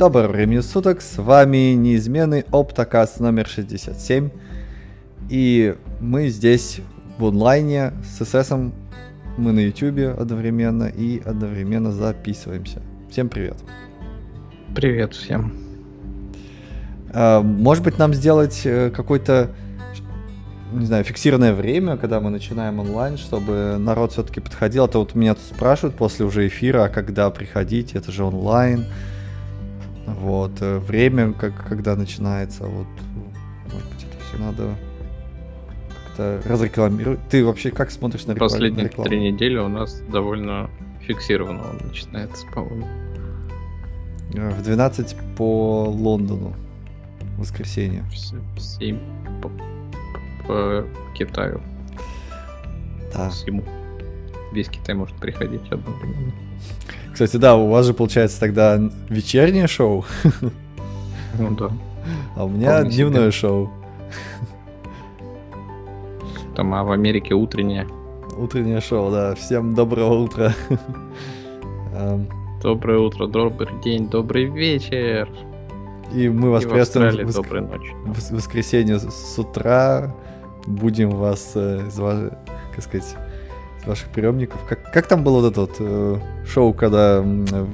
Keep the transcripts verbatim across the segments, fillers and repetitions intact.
Доброго времени суток, с вами неизменный Оптокаст номер шестьдесят семь. И мы здесь в онлайне с эс эсом, мы на ютубе одновременно и одновременно записываемся. Всем привет. Привет всем. Может быть, нам сделать какой-то, не знаю, фиксированное время, когда мы начинаем онлайн, чтобы народ все-таки подходил. А то вот меня тут спрашивают после уже эфира, а когда приходить, это же онлайн. Вот, время, как, когда начинается, вот, может быть, это все надо как-то разрекламировать. Ты вообще как смотришь на рекламу? Последние три недели у нас довольно фиксированно он начинается, по-моему. В двенадцать по Лондону, в воскресенье. В семь по... по Китаю. Да. Всему. Весь Китай может приходить одновременно. Кстати, да, у вас же получается тогда вечернее шоу. Ну да. А у меня Помню дневное себе. шоу. Там, а в Америке утреннее. Утреннее шоу, да. Всем доброго утра. Доброе утро, добрый день, добрый вечер. И мы вас приветствуем. Воск... Доброй ночи. В воскресенье с утра будем вас, э, из вас, как сказать, ваших приемников. Как, как там было вот это вот, э, шоу, когда, э,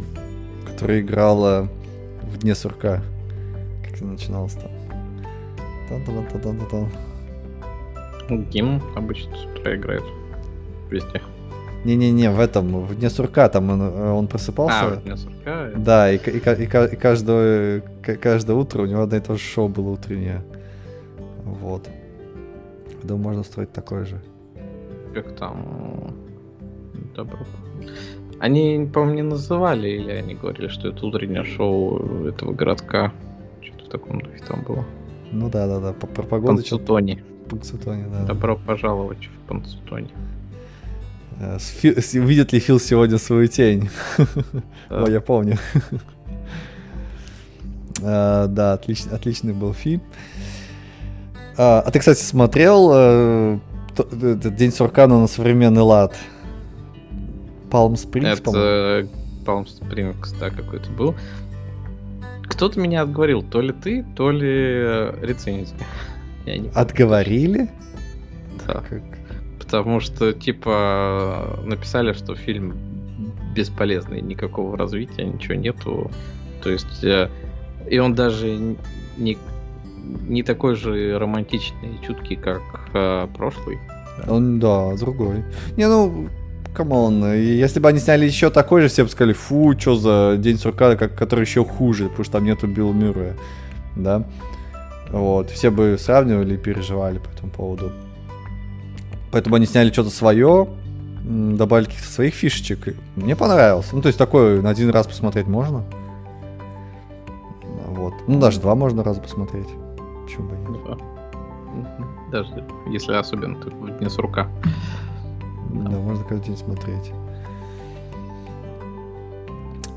которое играло в Дне сурка? Как оно начиналось там? Тан-тан-тан-тан-тан. Гимн обычно с утра играет. Везде. Не-не-не, в этом, в Дне сурка, там он, он просыпался. А, в Дне сурка? Да, и, и, и, и каждое, каждое утро у него одно и то же шоу было утреннее. Вот. Думаю, можно строить такое же. Как там добро. Они, по-моему, не называли, или они говорили, что это утреннее шоу этого городка. Что-то в таком духе там было. Ну да, да, да. Про погоду. Пунксутони. Пунксутони, да. Добро пожаловать в Пунксутони. Видит ли Фил сегодня свою тень? О, я помню. Да, отличный был Фи. А ты, кстати, смотрел День сурка, но на современный лад. Palm Springs, по-моему. Palm Springs, да, какой-то был. Кто-то меня отговорил. То ли ты, то ли рецензия. Отговорили? Да. Как... Потому что, типа, написали, что фильм бесполезный, никакого развития, ничего нету. То есть, и он даже не... не такой же романтичный и чуткий, как э, прошлый. Он, да, другой. Не, ну, камон, если бы они сняли еще такой же, все бы сказали, фу, что за День сурка, который еще хуже, потому что там нету Билла Мюррея, да? Вот, все бы сравнивали и переживали по этому поводу. Поэтому они сняли что-то свое, добавили каких-то своих фишечек, мне понравилось. Ну, то есть, такое на один раз посмотреть можно. Вот. Ну, даже два можно раза посмотреть. Почему бы нет? Да. Даже если особенно ты в Дне сурка. Да, да, можно каждый день смотреть.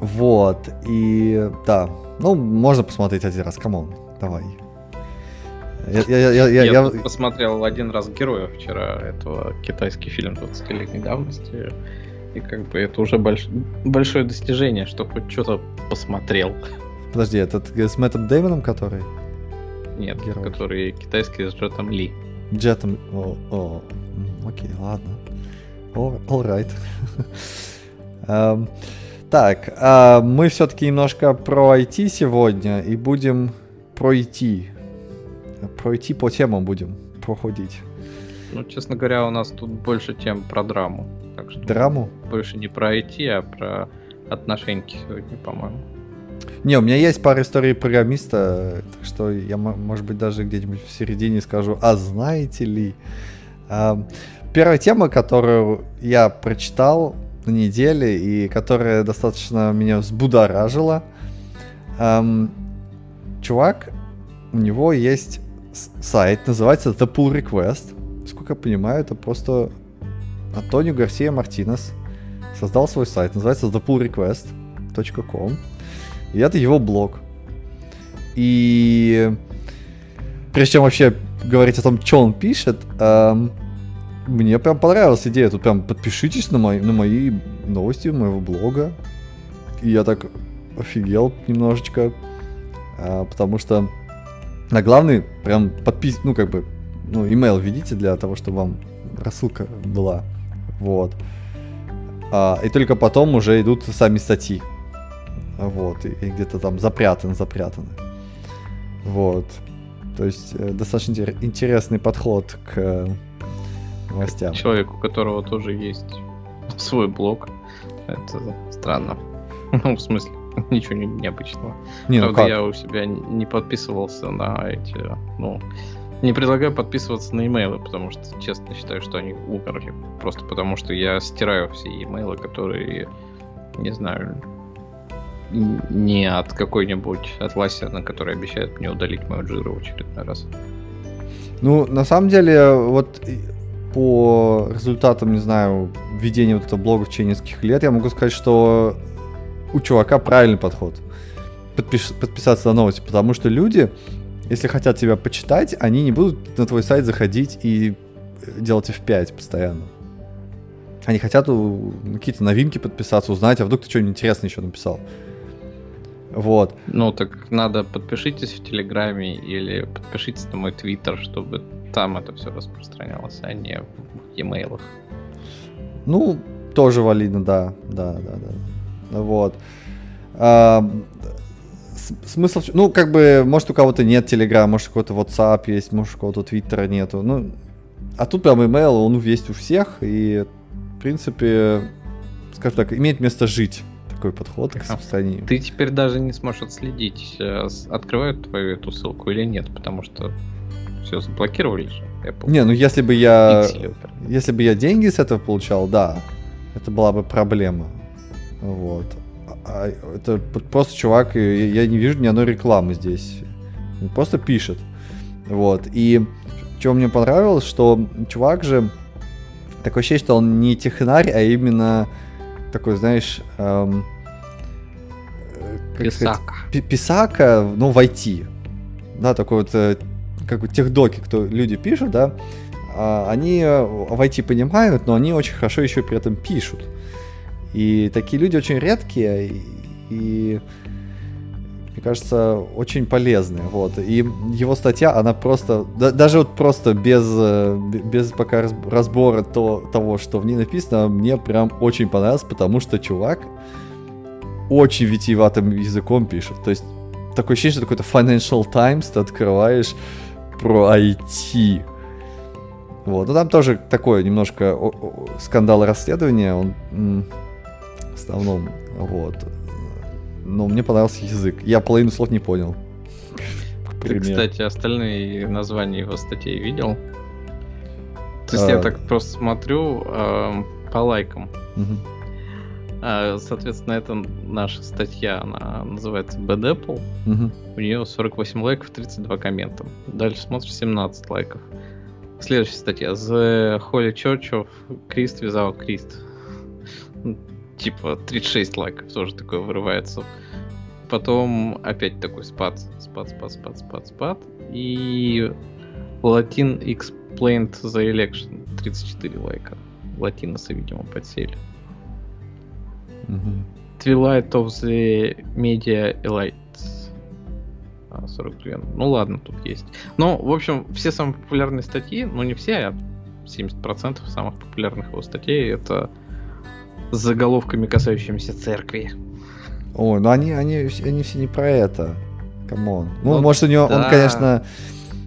Вот. И да. Ну, можно посмотреть один раз. Камон, давай. Я, я, я, я, я, я... посмотрел один раз «Героя» вчера. Это китайский фильм двадцатилетней давности. И как бы это уже больш... большое достижение, что хоть что-то посмотрел. Подожди, этот с Мэттом Дэймоном, который? Нет, Герой. Который китайский с Джетом Ли. Джетом... О, о, окей, ладно. All right. um, так, uh, мы все-таки немножко про ай ти сегодня и будем про ай ти. Про ай ти по темам будем проходить. Ну, честно говоря, у нас тут больше тем про драму. Так что драму? Больше не про ай ти, а про отношеньки сегодня, по-моему. Не, у меня есть пара историй программиста, так что я, может быть, даже где-нибудь в середине скажу, а знаете ли? Первая тема, которую я прочитал на неделе и которая достаточно меня взбудоражила. Чувак, у него есть сайт, называется ThePullRequest. Сколько я понимаю, это просто Антонио Гарсия Мартинес создал свой сайт, называется the pull request dot com. И это его блог. И прежде чем вообще говорить о том, что он пишет, эм, мне прям понравилась идея. Тут прям подпишитесь на мои, на мои новости моего блога. И я так офигел немножечко, а, потому что на главный прям подпис, ну как бы, ну имейл введите для того, чтобы вам рассылка была, вот. А, и только потом уже идут сами статьи, вот, и, и где-то там запрятаны, запрятаны, вот. То есть э, достаточно интересный подход к э, новостям. Человек, у которого тоже есть свой блог, это странно. Ну, в смысле, ничего не, необычного. Не, правда, ну я у себя не подписывался на эти, ну, не предлагаю подписываться на имейлы, потому что, честно, считаю, что они умерли. Просто потому что я стираю все имейлы, которые, не знаю, не от какой-нибудь Атласиана, который обещает мне удалить мою джиру в очередной раз. Ну, на самом деле, вот по результатам, не знаю, введения вот этого блога в течение нескольких лет, я могу сказать, что у чувака правильный подход. Подпиш- подписаться на новости, потому что люди, если хотят тебя почитать, они не будут на твой сайт заходить и делать эф пять постоянно. Они хотят у... какие-то новинки подписаться, узнать, а вдруг ты что-нибудь интересное еще написал. Вот. Ну, так надо подпишитесь в Телеграме или подпишитесь на мой Твиттер, чтобы там это все распространялось, а не в e-mail'ах. Ну, тоже валидно, да. Да, да, да. Вот. А, смысл... Ну, как бы, может, у кого-то нет Телеграма, может, у кого-то WhatsApp есть, может, у кого-то Твиттера нету. Ну, а тут прям e-mail, он есть у всех, и в принципе, скажем так, имеет место жить. Такой подход к распространению. Ты теперь даже не сможешь отследить, открывают твою эту ссылку или нет, потому что все заблокировали же. Apple. Не, ну если бы я, если бы я деньги с этого получал, да, это была бы проблема. Вот. А это просто чувак, я не вижу ни одной рекламы здесь. Он просто пишет. Вот. И что мне понравилось, что чувак же такое ощущение, что он не технарь, а именно такой, знаешь, эм, писака. Сказать, писака, ну, в ай ти. Да, такой вот, э, как бы техдоки, кто люди пишут, да, э, они в ай ти понимают, но они очень хорошо еще при этом пишут. И такие люди очень редкие и, и мне кажется, очень полезные. Вот. И его статья, она просто, да, даже вот просто без, без пока разбора то, того, что в ней написано, мне прям очень понравилось, потому что чувак очень витиеватым языком пишет. То есть такое ощущение, что какой-то Financial Times ты открываешь про ай ти. Вот. Но там тоже такое немножко скандал расследования, он м- в основном, вот. Но мне понравился язык. Я половину слов не понял. Ты, кстати, остальные названия его статей видел? То есть а... я так просто смотрю э, по лайкам. Угу. А, соответственно, это наша статья, она называется Bad Apple. Угу. У нее сорок восемь лайков, тридцать два коммента. Дальше смотришь, семнадцать лайков. Следующая статья. The Holy Church of Christ Without Christ. Типа тридцать шесть лайков, тоже такое вырывается. Потом опять такой спад, спад, спад, спад, спад, спад. И Latin Explained the Election, тридцать четыре лайка. Латиносы, видимо, подсели. Mm-hmm. Twilight of the Media Elite. сорок два. Ну ладно, тут есть. Ну, в общем, все самые популярные статьи, ну не все, а семьдесят процентов самых популярных его статей это с заголовками, касающимися церкви. Ой, ну они, они, они все не про это. Камон. Ну, ну, может, у него, да. Он, конечно,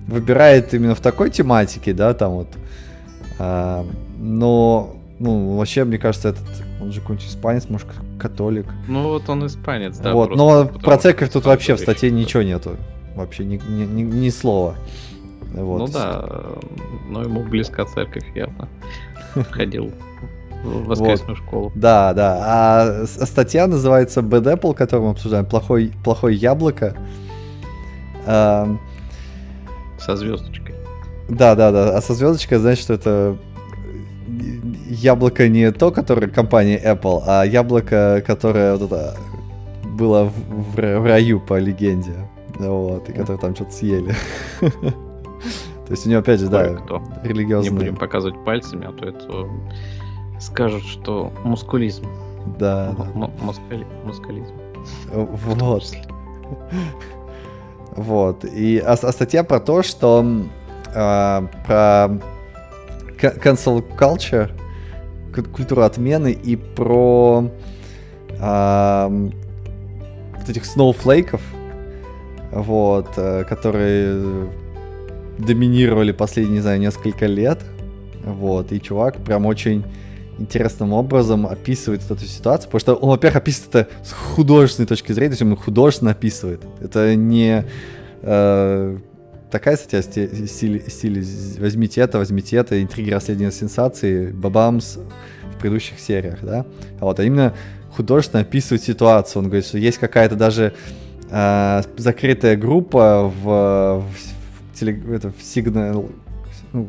выбирает именно в такой тематике, да, там вот. А, но, ну, вообще, мне кажется, этот, он же какой-нибудь испанец, может, католик. Ну, вот он испанец, да. Вот, но про церковь тут вообще в статье ничего нету. Вообще ни, ни, ни, ни слова. Вот. Ну да, но ему близка церковь, явно. Ходил в воскресную вот. Школу. Да, да. А статья называется Bad Apple, которую мы обсуждаем. Плохой, плохое яблоко. А... Со звездочкой. Да, да, да. А со звездочкой значит, что это яблоко не то, которое компания Apple, а яблоко, которое вот это было в, в раю по легенде. Вот. И которое там что-то съели. То есть у него опять же, да, религиозные. Не будем показывать пальцами, а то это... Скажут, что мускулизм. Да. М- мускули- мускулизм. Вот. Вот. И, а, а статья про то, что а, про cancel culture, культуру отмены, и про а, вот этих сноуфлейков, вот, которые доминировали последние, не знаю, несколько лет. Вот. И чувак прям очень интересным образом описывает эту ситуацию, потому что он, во-первых, описывает это с художественной точки зрения, то есть он художественно описывает. Это не э, такая статья в стиле, стиле «возьмите это, возьмите это», интриги, расследования, сенсации, бабамс в предыдущих сериях, да? А вот, а именно художественно описывает ситуацию. Он говорит, что есть какая-то даже э, закрытая группа в, в, теле, это, в сигнал, ну,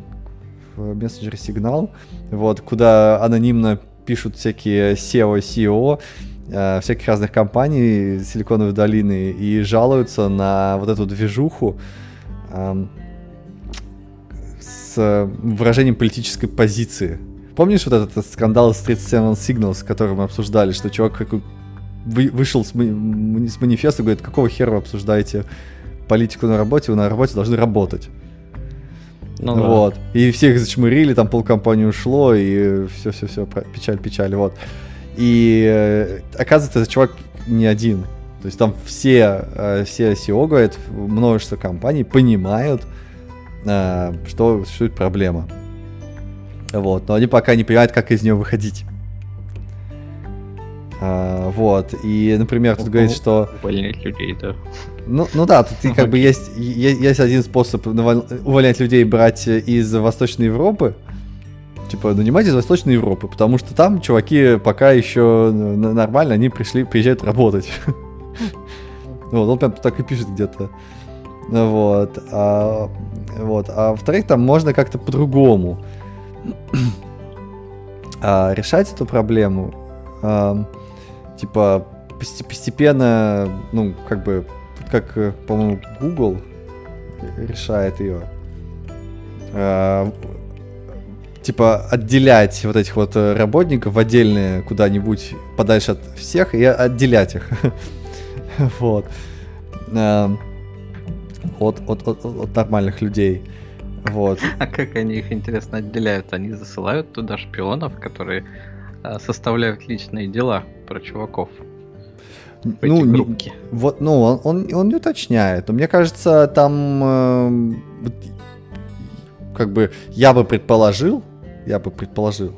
в мессенджере Сигнал, вот, куда анонимно пишут всякие си и о, си и о э, всяких разных компаний Силиконовой долины и жалуются на вот эту движуху э, с выражением политической позиции. Помнишь вот этот скандал с тридцать семь сигналс, который мы обсуждали, что чувак вы, вышел с, мани- с манифеста и говорит, какого хера вы обсуждаете политику на работе, вы на работе должны работать. Ну, вот. Да. И всех зачмырили, там полкомпании ушло, и все-все-все, печаль-печаль, вот. И оказывается, этот чувак не один. То есть там все, все си и о говорят, множество компаний понимают, что существует проблема. Вот. Но они пока не понимают, как из нее выходить. Вот. И, например, тут говорит, что... Увольнять людей, да. Ну, ну да, тут как бы есть, есть один способ увольнять людей, брать из Восточной Европы. Типа, нанимать из Восточной Европы, потому что там чуваки пока еще нормально, они пришли, приезжают работать. Вот, он прям так и пишет где-то. Вот. А, вот. А во-вторых, там можно как-то по-другому а, решать эту проблему. А, типа, постепенно, ну, как бы... как, по-моему, Google решает ее, э, типа отделять вот этих вот работников в отдельные куда-нибудь подальше от всех и отделять их вот э, от, от, от, от нормальных людей. Вот. А как они их, интересно, отделяют? Они засылают туда шпионов, которые составляют личные дела про чуваков. Ну, не, вот, ну, он, он, он не уточняет. Но мне кажется, там э, как бы я бы предположил, я бы предположил,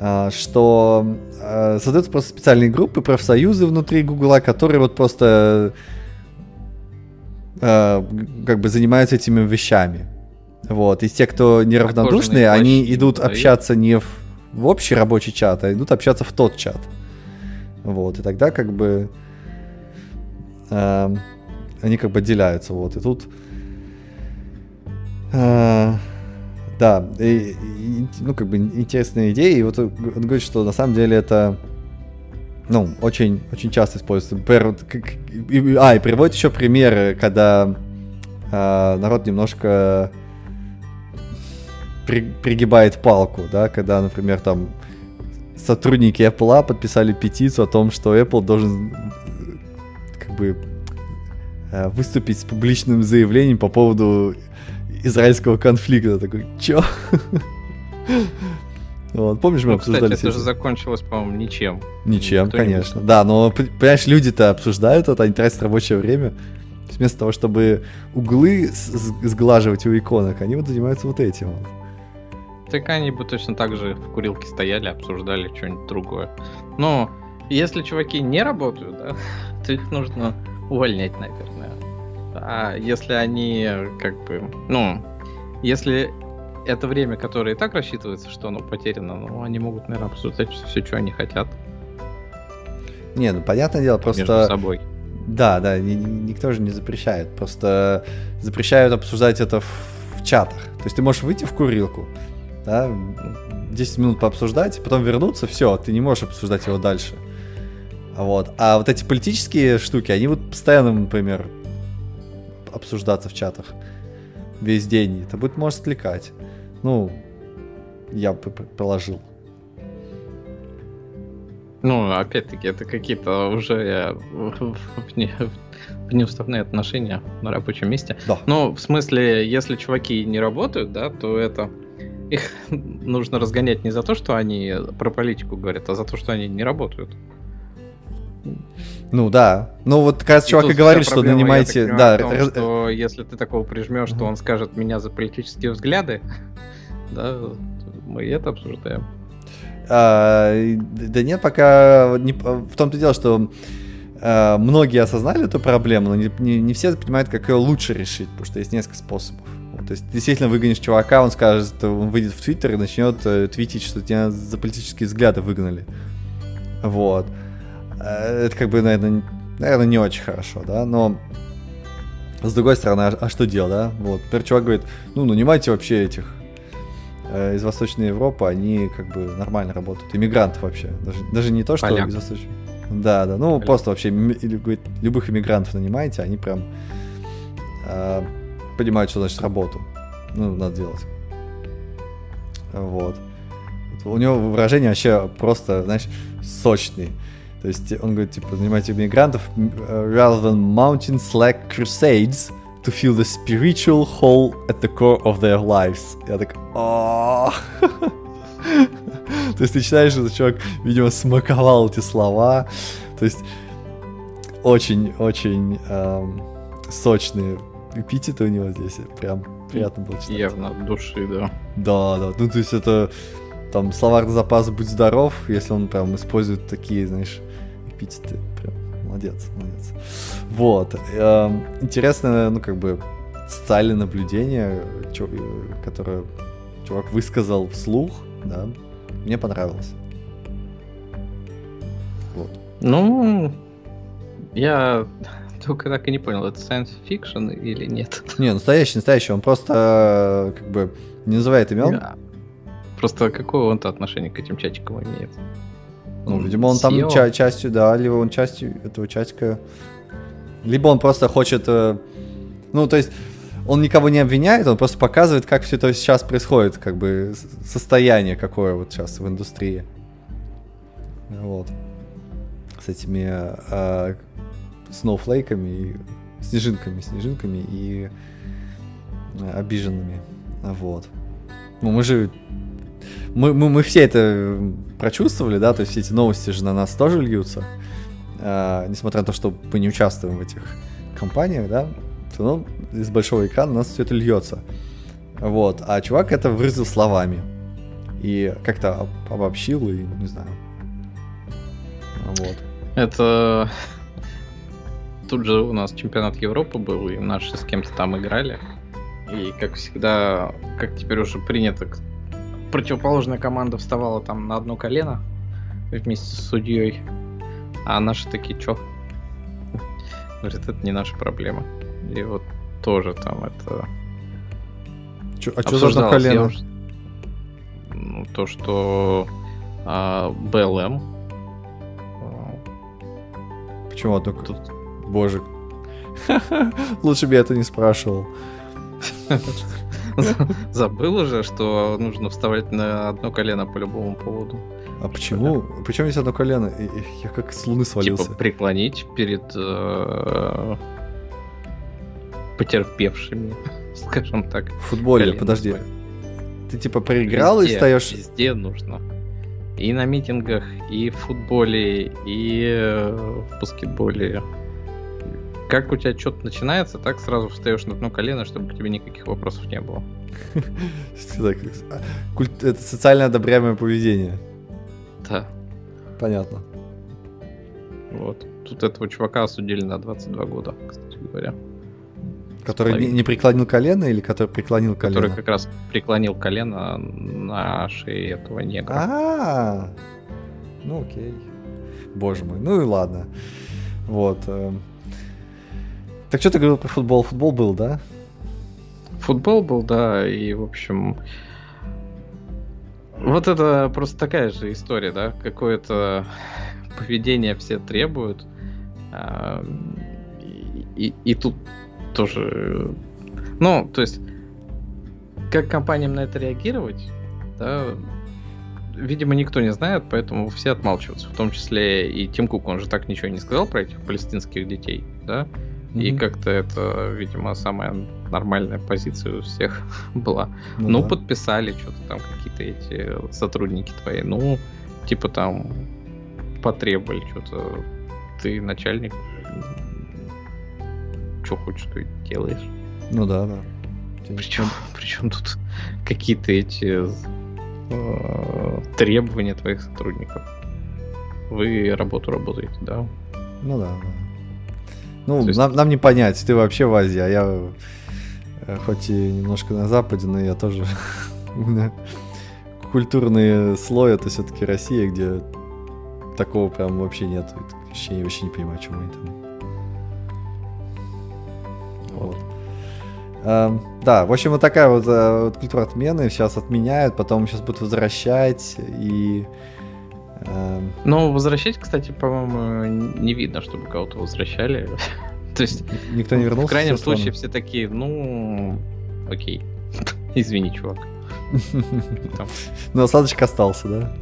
э, что э, создаются просто специальные группы, профсоюзы внутри Гугла, которые вот просто э, как бы занимаются этими вещами. Вот. И те, кто неравнодушные, они идут общаться не в, в общий рабочий чат, а идут общаться в тот чат. Вот, и тогда как бы э, они как бы отделяются, вот, и тут э, да, и, и, ну, как бы интересная идея, и вот он говорит, что на самом деле это, ну, очень, очень часто используется. Например, вот, как, и, а, и приводит еще примеры, когда э, народ немножко при, пригибает палку, да, когда, например, там сотрудники Apple подписали петицию о том, что Apple должен как бы выступить с публичным заявлением по поводу израильского конфликта. Такой, чё? Вот, помнишь, мы ну, обсуждали... Кстати, это же закончилось, по-моему, ничем. Ничем, Кто-нибудь? Конечно. Да, но, понимаешь, люди-то обсуждают это, они тратят рабочее время. То есть вместо того, чтобы углы сглаживать у иконок, они вот занимаются вот этим. Так они бы точно так же в курилке стояли, обсуждали что-нибудь другое. Но если чуваки не работают, да, то их нужно увольнять, наверное. А если они, как бы, ну, если это время, которое и так рассчитывается, что оно потеряно, ну, они могут, наверное, обсуждать все, что они хотят. Не, ну, понятное дело, просто... Между собой. Да, да, никто же не запрещает. Просто запрещают обсуждать это в чатах. То есть ты можешь выйти в курилку, да, десять минут пообсуждать, потом вернуться, все, ты не можешь обсуждать его дальше. Вот. А вот эти политические штуки, они вот постоянно, например, обсуждаться в чатах весь день. Это будет, может, отвлекать. Ну, я бы предположил. Ну, опять-таки, это какие-то уже внеуставные отношения на рабочем месте. Да. Ну, в смысле, если чуваки не работают, да, то это... Их нужно разгонять не за то, что они про политику говорят, а за то, что они не работают. Ну да. Ну вот как раз чувак и говорит, что нанимаете... Да, том, раз... что если ты такого прижмешь, mm-hmm. то он скажет меня за политические взгляды. Да, мы это обсуждаем. А, да нет, пока... Не... В том-то дело, что а, многие осознали эту проблему, но не, не, не все понимают, как ее лучше решить, потому что есть несколько способов. То есть действительно выгонишь чувака, он скажет, он выйдет в Твиттер и начнет твитить, что тебя за политические взгляды выгнали. Вот. Это как бы, наверное, наверное не очень хорошо, да, но с другой стороны, а, а что делать, да? Вот. Например, чувак говорит, ну, нанимайте вообще этих э, из Восточной Европы, они как бы нормально работают, иммигрантов вообще, даже, даже не то, что Поляк. Из Восточной... Да, да, ну, Поляк. Просто вообще говорит, любых иммигрантов нанимайте, они прям... Э, понимают, что значит работу. Ну, надо делать. Вот. У него выражение вообще просто, знаешь, сочный. То есть он говорит, типа, занимайте мигрантов rather than mountain slack crusades to fill the spiritual hole at the core of their lives. Я так... То есть ты считаешь, что человек, видимо, смаковал эти слова. То есть очень-очень сочные эпитеты у него здесь, прям приятно было читать. Явно от души, да. Да, да, ну то есть это там словарный запас «Будь здоров», если он прям использует такие, знаешь, эпитеты, прям молодец, молодец. Вот, интересное, ну как бы социальное наблюдение, которое чувак высказал вслух, да, мне понравилось. Вот. Ну, я... Только так и не понял, это science fiction или нет? Не, настоящий, настоящий. Он просто как бы не называет имен. Да. Просто какое он-то отношение к этим чатикам имеет? Ну, он, видимо, он там ча- частью, да, либо он частью этого чатика. Либо он просто хочет... Ну, то есть, он никого не обвиняет, он просто показывает, как все это сейчас происходит, как бы состояние какое вот сейчас в индустрии. Вот. С этими... сноуфлейками, снежинками, снежинками и обиженными, вот. Ну, мы же, мы, мы, мы все это прочувствовали, да, то есть все эти новости же на нас тоже льются, а, несмотря на то, что мы не участвуем в этих компаниях, да, то, ну, из большого экрана у нас все это льется, вот, а чувак это выразил словами и как-то обобщил и, не знаю, вот. Это... Тут же у нас чемпионат Европы был, и наши с кем-то там играли. И, как всегда, как теперь уже принято, противоположная команда вставала там на одно колено вместе с судьей. А наши такие, чё? Говорят, это не наша проблема. И вот тоже там это... Чё, а чё за одно колено? Уже... Ну, то, что а, бэ эл эм. Почему одно колено? Тут... Боже, лучше бы я это не спрашивал. Забыл уже, что нужно вставать на одно колено по любому поводу. А почему? Причем здесь одно колено? Я как с луны свалился. Типа преклонить перед потерпевшими, скажем так. В футболе, подожди. Ты типа проиграл и встаешь? Везде нужно. И на митингах, и в футболе, и в баскетболе. Как у тебя что-то начинается, так сразу встаешь на одно колено, чтобы к тебе никаких вопросов не было. Это социально одобряемое поведение. Да. Понятно. Вот. Тут этого чувака осудили на двадцать два года, кстати говоря. Который не преклонил колено или который преклонил колено? Который как раз преклонил колено на шее этого негра. А-а-а! Ну окей. Боже мой. Ну и ладно. Вот. Так что ты говорил про футбол? Футбол был, да? Футбол был, да, и, в общем... Вот это просто такая же история, да? Какое-то поведение все требуют. И, и, и тут тоже... Ну, то есть, как компаниям на это реагировать, да? видимо, никто не знает, поэтому все отмалчиваются. В том числе и Тим Кук, он же так ничего не сказал про этих палестинских детей, да? Mm-hmm. И как-то это, видимо, самая нормальная позиция у всех была. Ну, ну да. Подписали что-то там какие-то эти сотрудники твои, ну, типа там потребовали что-то. Ты начальник, что хочешь, ты делаешь. Ну да, да. Причем, причем тут какие-то эти э, требования твоих сотрудников. Вы работу работаете, да? Ну да, да. Ну, нам, есть... нам не понять, ты вообще в Азии, а я хоть и немножко на Западе, но я тоже... Культурный слой — это все-таки Россия, где такого прям вообще нет. Я вообще не понимаю, о чем они там. Вот. Uh, да, в общем, вот такая вот, uh, вот культура отмены. Сейчас отменяют, потом сейчас будут возвращать и... Uh... Ну, возвращать, кстати, по-моему, не видно, чтобы кого-то возвращали. То есть... Никто не вернулся? В крайнем случае все такие, ну... Окей. Извини, чувак. Ну, осадочек остался, да?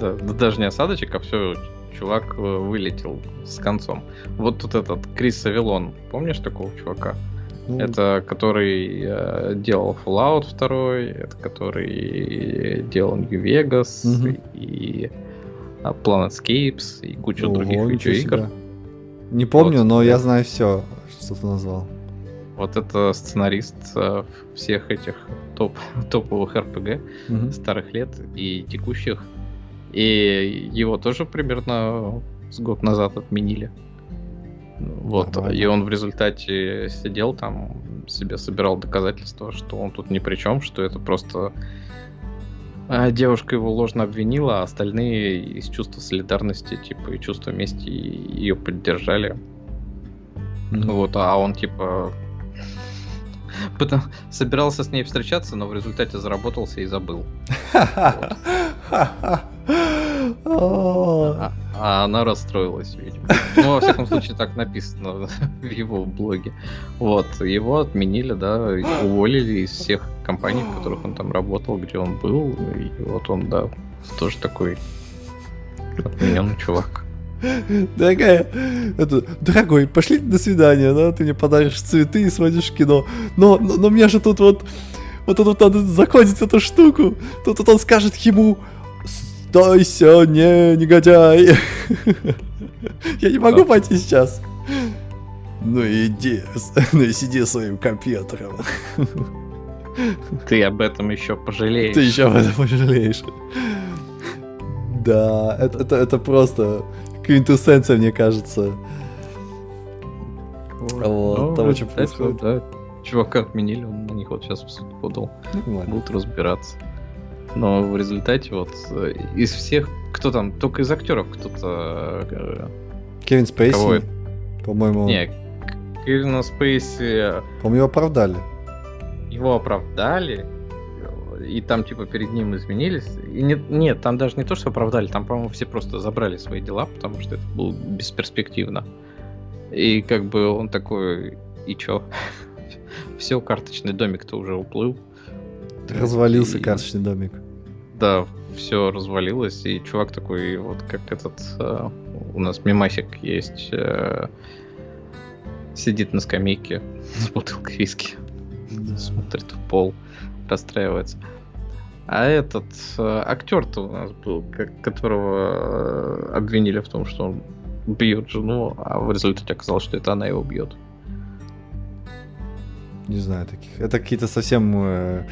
Да, даже не осадочек, а все... Чувак вылетел с концом. Вот тут этот Крис Авеллон. Помнишь такого чувака? Ну, это который э, делал Fallout два, это который делал New Vegas, угу. и а, Planetscape, и кучу Ого, других видеоигр. Не помню, вот, но я знаю все, что ты назвал. Вот это сценарист э, всех этих топ, топовых эр пи джи, угу. старых лет и текущих. И его тоже примерно с год назад отменили. Вот, Давай. И он в результате сидел там, себе собирал доказательства, что он тут ни при чем, что это просто девушка его ложно обвинила, а остальные из чувства солидарности, типа, и чувства мести ее поддержали. Mm-hmm. Вот, а он, типа, потом собирался с ней встречаться, но в результате заработался и забыл. А, а она расстроилась, видимо. Ну, во всяком случае, так написано в его блоге. Вот, его отменили, да, уволили из всех компаний, в которых он там работал, где он был. И вот он, да, тоже такой отмененный чувак. Дорогая, это, дорогой, пошли до свидания, да, ты мне подаришь цветы и сводишь в кино. Но, но, но мне же тут вот, вот тут вот надо закончить эту штуку. Тут вот он скажет ему: «Стойся, не, негодяй!» Я не могу пойти сейчас. Ну иди, ну и сиди своим компьютером. Ты об этом еще пожалеешь. Ты еще об этом пожалеешь. Да, это, это, это просто квинтэссенция, мне кажется. Вот, того, что происходит. Да. Чувака отменили, он на них вот сейчас в суд подал. Ну, будут разбираться. Но в результате вот из всех, кто там, только из актеров кто-то... Кевин Спейси, по-моему... Не, Кевина Спейси... По-моему, его оправдали. Его оправдали, и там типа перед ним изменились. И нет, нет, там даже не то, что оправдали, там, по-моему, все просто забрали свои дела, потому что это было бесперспективно. И как бы он такой, и чё? Все, карточный домик-то уже уплыл. Развалился и... карточный домик. Да, все развалилось, и чувак такой, вот как этот, э, у нас мемасик есть, э, сидит на скамейке с бутылкой виски, да. Смотрит в пол, расстраивается. А этот э, актер-то у нас был, как, которого э, обвинили в том, что он бьет жену, а в результате оказалось, что это она его бьет. Не знаю таких. Это какие-то совсем э,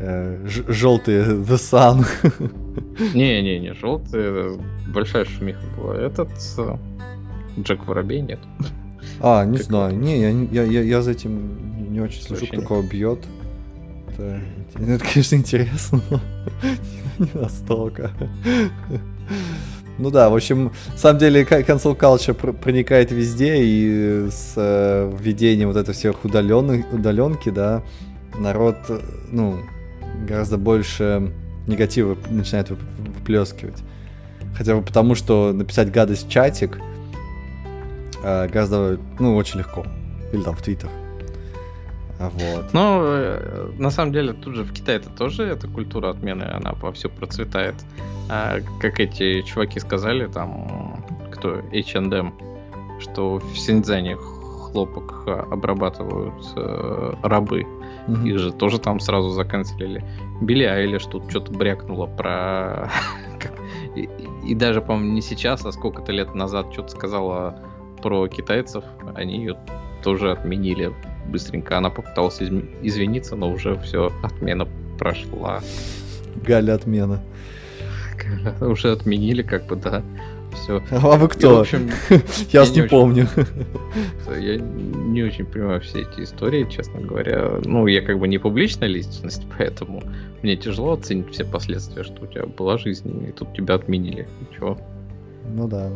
э, ж- желтые The Sun. Не-не-не, желтые. Большая шумиха была. Этот э, Джек Воробей, нет. А, не как знаю. Это? Не, я, я, я, я за этим не очень слышу, кто кого бьет. Это, это, конечно, интересно, но не, не настолько. Ну да, в общем, на самом деле cancel culture проникает везде, и с э, введением вот этого всех удаленных, удаленки, да, народ, ну, гораздо больше негатива начинает выплескивать. Хотя бы потому, что написать гадость в чатик э, гораздо, ну, очень легко. Или там в твиттере. Вот. Ну, на самом деле, тут же в Китае-то тоже эта культура отмены, она повсю процветает. А, как эти чуваки сказали, там, кто, эйч энд эм, что в Синьцзяне хлопок обрабатывают э, рабы. Mm-hmm. Их же тоже там сразу заканцелили. Билли Айлиш тут что-то брякнула про... и, и даже, по-моему, не сейчас, а сколько-то лет назад что-то сказала про китайцев. Они ее тоже отменили быстренько. Она попыталась извиниться, но уже все, отмена прошла. Галя отмена. Уже отменили, как бы, да. Все. А вы кто? И, в общем, я вас не, не помню. Очень... Я не очень понимаю все эти истории, честно говоря. Ну, я как бы не публичная личность, поэтому мне тяжело оценить все последствия, что у тебя была жизнь, и тут тебя отменили. Ничего. Ну да.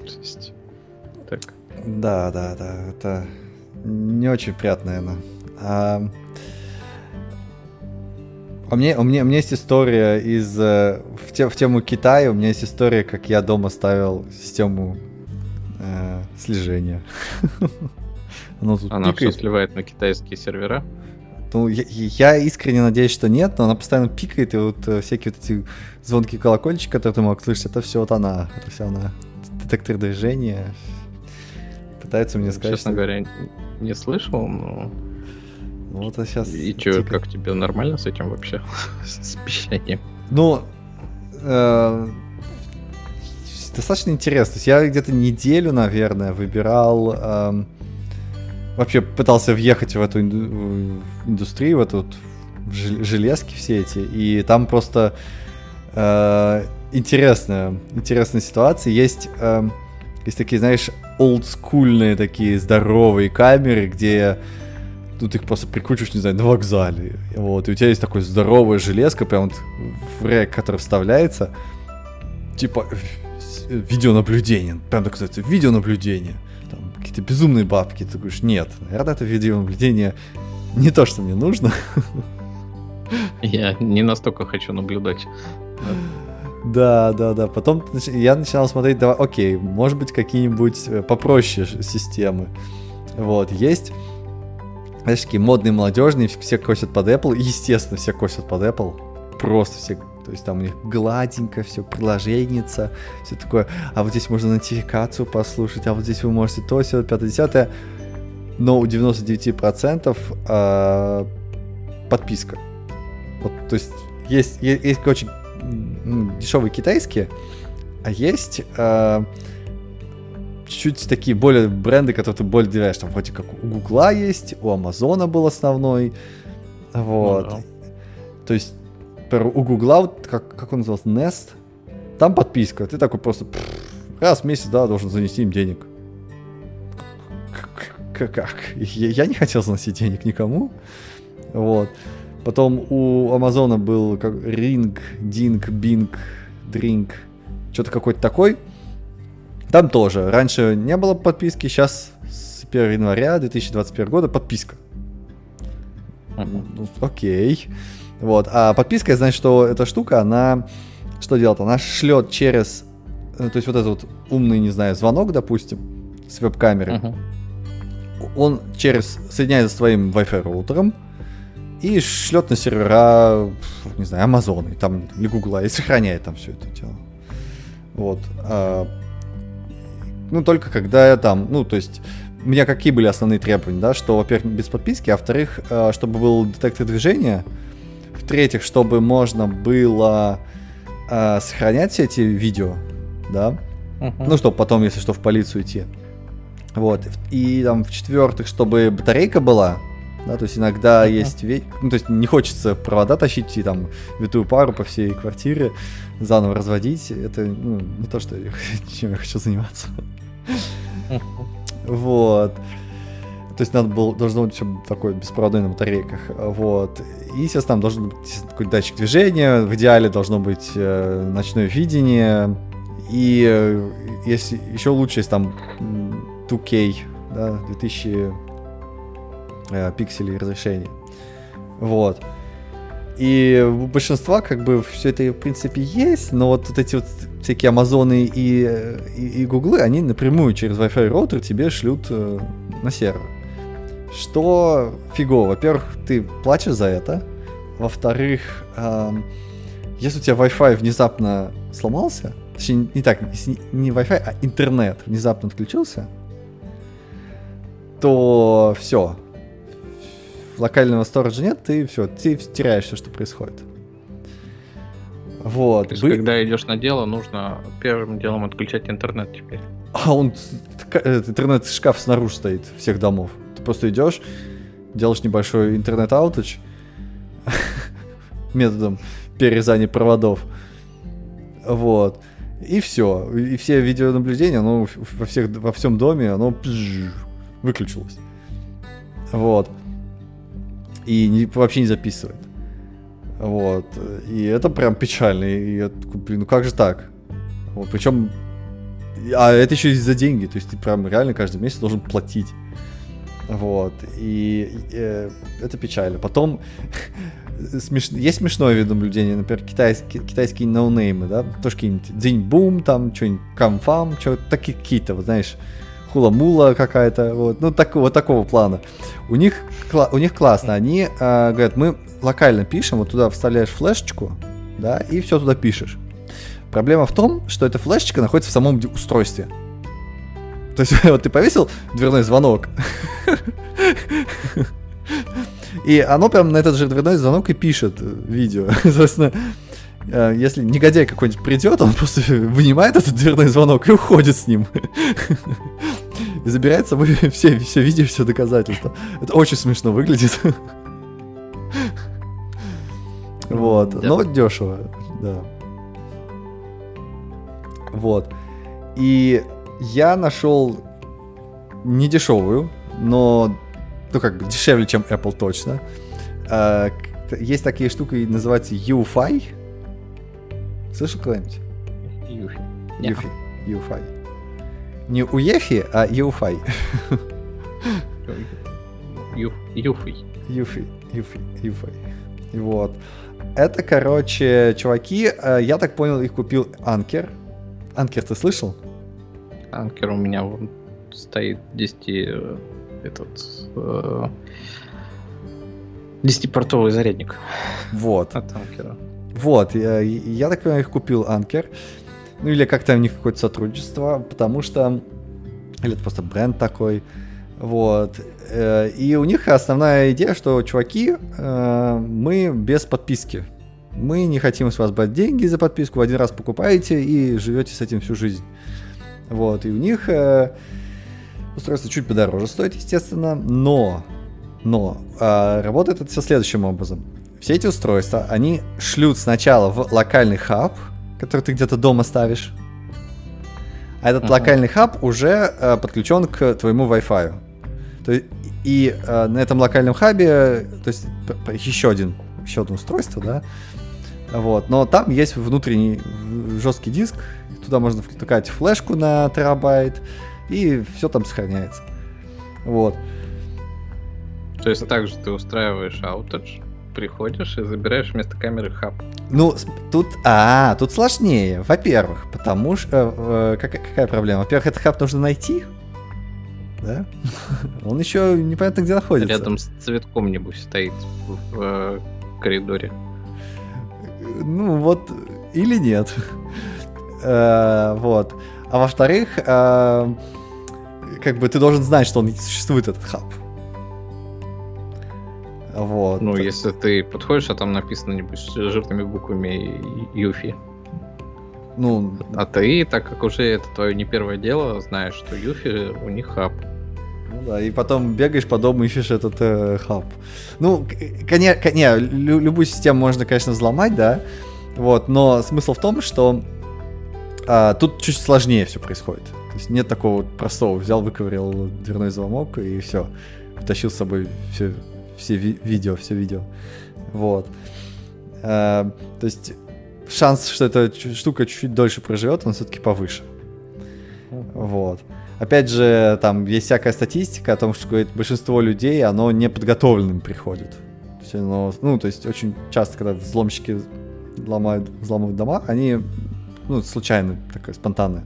То есть... Так. Да, да, да. Это не очень приятно, наверное. А... У меня, у, меня, у меня есть история из... В, те, в тему Китая у меня есть история, как я дома ставил систему э, слежения. Она все сливает на китайские сервера? Ну, я, я искренне надеюсь, что нет, но она постоянно пикает, и вот всякие вот эти звонки колокольчика, которые ты мог слышать, это все вот она. Это все она. Детектор движения. Пытается мне сказать... Честно говоря, не слышал, но... Вот, а сейчас и чё, типа... как тебе нормально с этим вообще? С пищанием? Ну, э, достаточно интересно. То есть я где-то неделю, наверное, выбирал... Э, вообще пытался въехать в эту инду- индустрию, в эту в железки все эти. И там просто э, интересная, интересная ситуация. Есть, э, есть такие, знаешь, олдскульные такие здоровые камеры, где... Ну, ты их просто прикручиваешь, не знаю, на вокзале. Вот, и у тебя есть такая здоровая железка, прям вот в рэк, которая вставляется. Типа видеонаблюдение. Прям так называется, видеонаблюдение. Там какие-то безумные бабки. Ты говоришь, нет, наверное, это видеонаблюдение не то, что мне нужно. Я не настолько хочу наблюдать. Да, да, да. Потом я начинал смотреть, давай, окей, может быть, какие-нибудь попроще системы. Вот, есть... Знаешь, такие модные, молодежные, все косят под Apple. Естественно, все косят под Apple. Просто все. То есть там у них гладенько все, приложенница, все такое. А вот здесь можно нотификацию послушать, а вот здесь вы можете то, все, пятое-десятое. Но у девяносто девять процентов э, подписка. Вот, то есть есть, есть, есть очень дешевые китайские, а есть... Э, чуть такие более бренды, которые ты более доверяешь. Там вроде как у Гугла есть, у Амазона был основной. Вот. Ну, да. То есть у Гугла, как, как он назывался, Nest, там подписка. Ты такой просто раз в месяц, да, должен занести им денег. Как? Я не хотел заносить денег никому. Вот. Потом у Амазона был как Ring, Ding, Bing, Drink. Что-то какой-то такой. Там тоже. Раньше не было подписки, сейчас с первого января две тысячи двадцать первого года подписка. Uh-huh. Окей. Вот. А подписка, я знаю, что эта штука, она что делает? Она шлет через, то есть вот этот вот умный, не знаю, звонок, допустим, с веб-камеры. Uh-huh. Он через, соединяется с твоим Wi-Fi роутером и шлет на сервера, не знаю, Amazon и там, или Google, и сохраняет там все это дело. Вот. Ну, только когда я там, ну, то есть, у меня какие были основные требования, да, что, во-первых, без подписки, а, во-вторых, э, чтобы был детектор движения, в-третьих, чтобы можно было э, сохранять все эти видео, да, uh-huh. ну, чтобы потом, если что, в полицию идти, вот, и, там, в-четвертых, чтобы батарейка была, да, то есть, иногда uh-huh. есть, ве- ну, то есть, не хочется провода тащить и, там, витую пару по всей квартире заново разводить, это, ну, не то, что я, чем я хочу заниматься. Вот. То есть надо было, должно быть все такое беспроводное на батарейках. Вот. И, естественно, там должен быть такой датчик движения. В идеале должно быть э, ночное видение. И э, если, еще лучше, если там два кей, да, две тысячи э, пикселей разрешения. Вот. И у большинства, как бы, все это, в принципе, есть, но вот, вот эти вот всякие Амазоны и, и, и Гуглы, они напрямую через Wi-Fi роутер тебе шлют э, на сервер. Что фигово. Во-первых, ты платишь за это. Во-вторых, эм, если у тебя Wi-Fi внезапно сломался, точнее, не так, не Wi-Fi, а интернет внезапно отключился, то все. Локального сториджа нет, ты все, ты теряешь все, что происходит. Вот. То есть, Бы... когда идешь на дело, нужно первым делом отключать интернет теперь. А он, интернет-шкаф снаружи стоит всех домов. Ты просто идешь, делаешь небольшой интернет-аутач методом перерезания проводов. Вот. И все. И все видеонаблюдения, оно во, всех, во всем доме, оно выключилось. Вот. И не, вообще не записывает. Вот. И это прям печально. И я такой, блин, ну как же так? Вот. Причем... А это еще и за деньги. То есть ты прям реально каждый месяц должен платить. Вот. И, и э, это печально. Потом... Смеш... Есть смешное вид наблюдения, например, китайские, китайские ноунеймы, да, тоже какие-нибудь дзинь-бум, там, что-нибудь камфам, что-то такие какие-то, вот, знаешь, хула-мула какая-то, вот, ну, так, вот такого плана. У них, у них классно, они э, говорят, мы локально пишем, вот туда вставляешь флешечку, да, и все туда пишешь. Проблема в том, что эта флешечка находится в самом устройстве. То есть, вот ты повесил дверной звонок, и оно прям на этот же дверной звонок и пишет видео. Собственно, если негодяй какой-нибудь придет, он просто вынимает этот дверной звонок и уходит с ним. И забирает с собой все, все видео, все доказательства. Это очень смешно выглядит. Вот. Но дешево, да. Вот. И я нашел недешевую, но... Ну, как бы дешевле, чем Apple точно. А, есть такие штуки, называются eufy. Слышал когда-нибудь? Eufy. Eufy. Eufy. Не уефи, а eufy. Eufy. Eufy. Eufy. Вот. Это, короче, чуваки, я так понял, их купил Anker. Anker, ты слышал? Anker у меня вон стоит десять... этот э, десятипортовый зарядник. Вот. От Анкера. Вот, я, я так понимаю, их купил Анкер. Ну или как-то у них какое-то сотрудничество, потому что... Или это просто бренд такой. Вот. И у них основная идея, что, чуваки, мы без подписки. Мы не хотим с вас брать деньги за подписку. Один раз покупаете и живете с этим всю жизнь. Вот. И у них... Устройство чуть подороже стоит, естественно, но, но э, работает это все следующим образом. Все эти устройства, они шлют сначала в локальный хаб, который ты где-то дома ставишь, а этот [S2] Ага. [S1] Локальный хаб уже э, подключен к твоему Wi-Fi. То есть, и э, на этом локальном хабе, то есть еще, один, еще одно устройство, да, вот, но там есть внутренний жесткий диск, туда можно втыкать флешку на терабайт, и все там сохраняется. Вот. То есть также ты устраиваешь аутаж, приходишь и забираешь вместо камеры хаб. Ну, тут... А, тут сложнее. Во-первых, потому что... Э, э, какая, какая проблема? Во-первых, этот хаб нужно найти. Да? Он еще непонятно где находится. Рядом с цветком, небось, стоит в э, коридоре. Ну, вот... Или нет. э, вот. А во-вторых, э, как бы ты должен знать, что он существует, этот хаб. Вот. Ну, если ты подходишь, а там написано, небось, жирными буквами «Юфи». Ну, а ты, так как уже это твое не первое дело, знаешь, что «Юфи» у них хаб. Ну да, и потом бегаешь по дому, ищешь этот э, хаб. Ну, коня, коня, лю- любую систему можно, конечно, взломать, да. Вот, но смысл в том, что А, тут чуть сложнее все происходит. То есть нет такого простого. Взял, выковырял дверной звонок и все. Потащил с собой все, все ви- видео, все видео. Вот. А, то есть шанс, что эта штука чуть-чуть дольше проживет, он все-таки повыше. Вот. Опять же, там есть всякая статистика о том, что говорит, большинство людей, оно неподготовленным приходит. Все, но, ну, то есть очень часто, когда взломщики ломают, взламывают дома, они... Ну, случайно, такое спонтанное.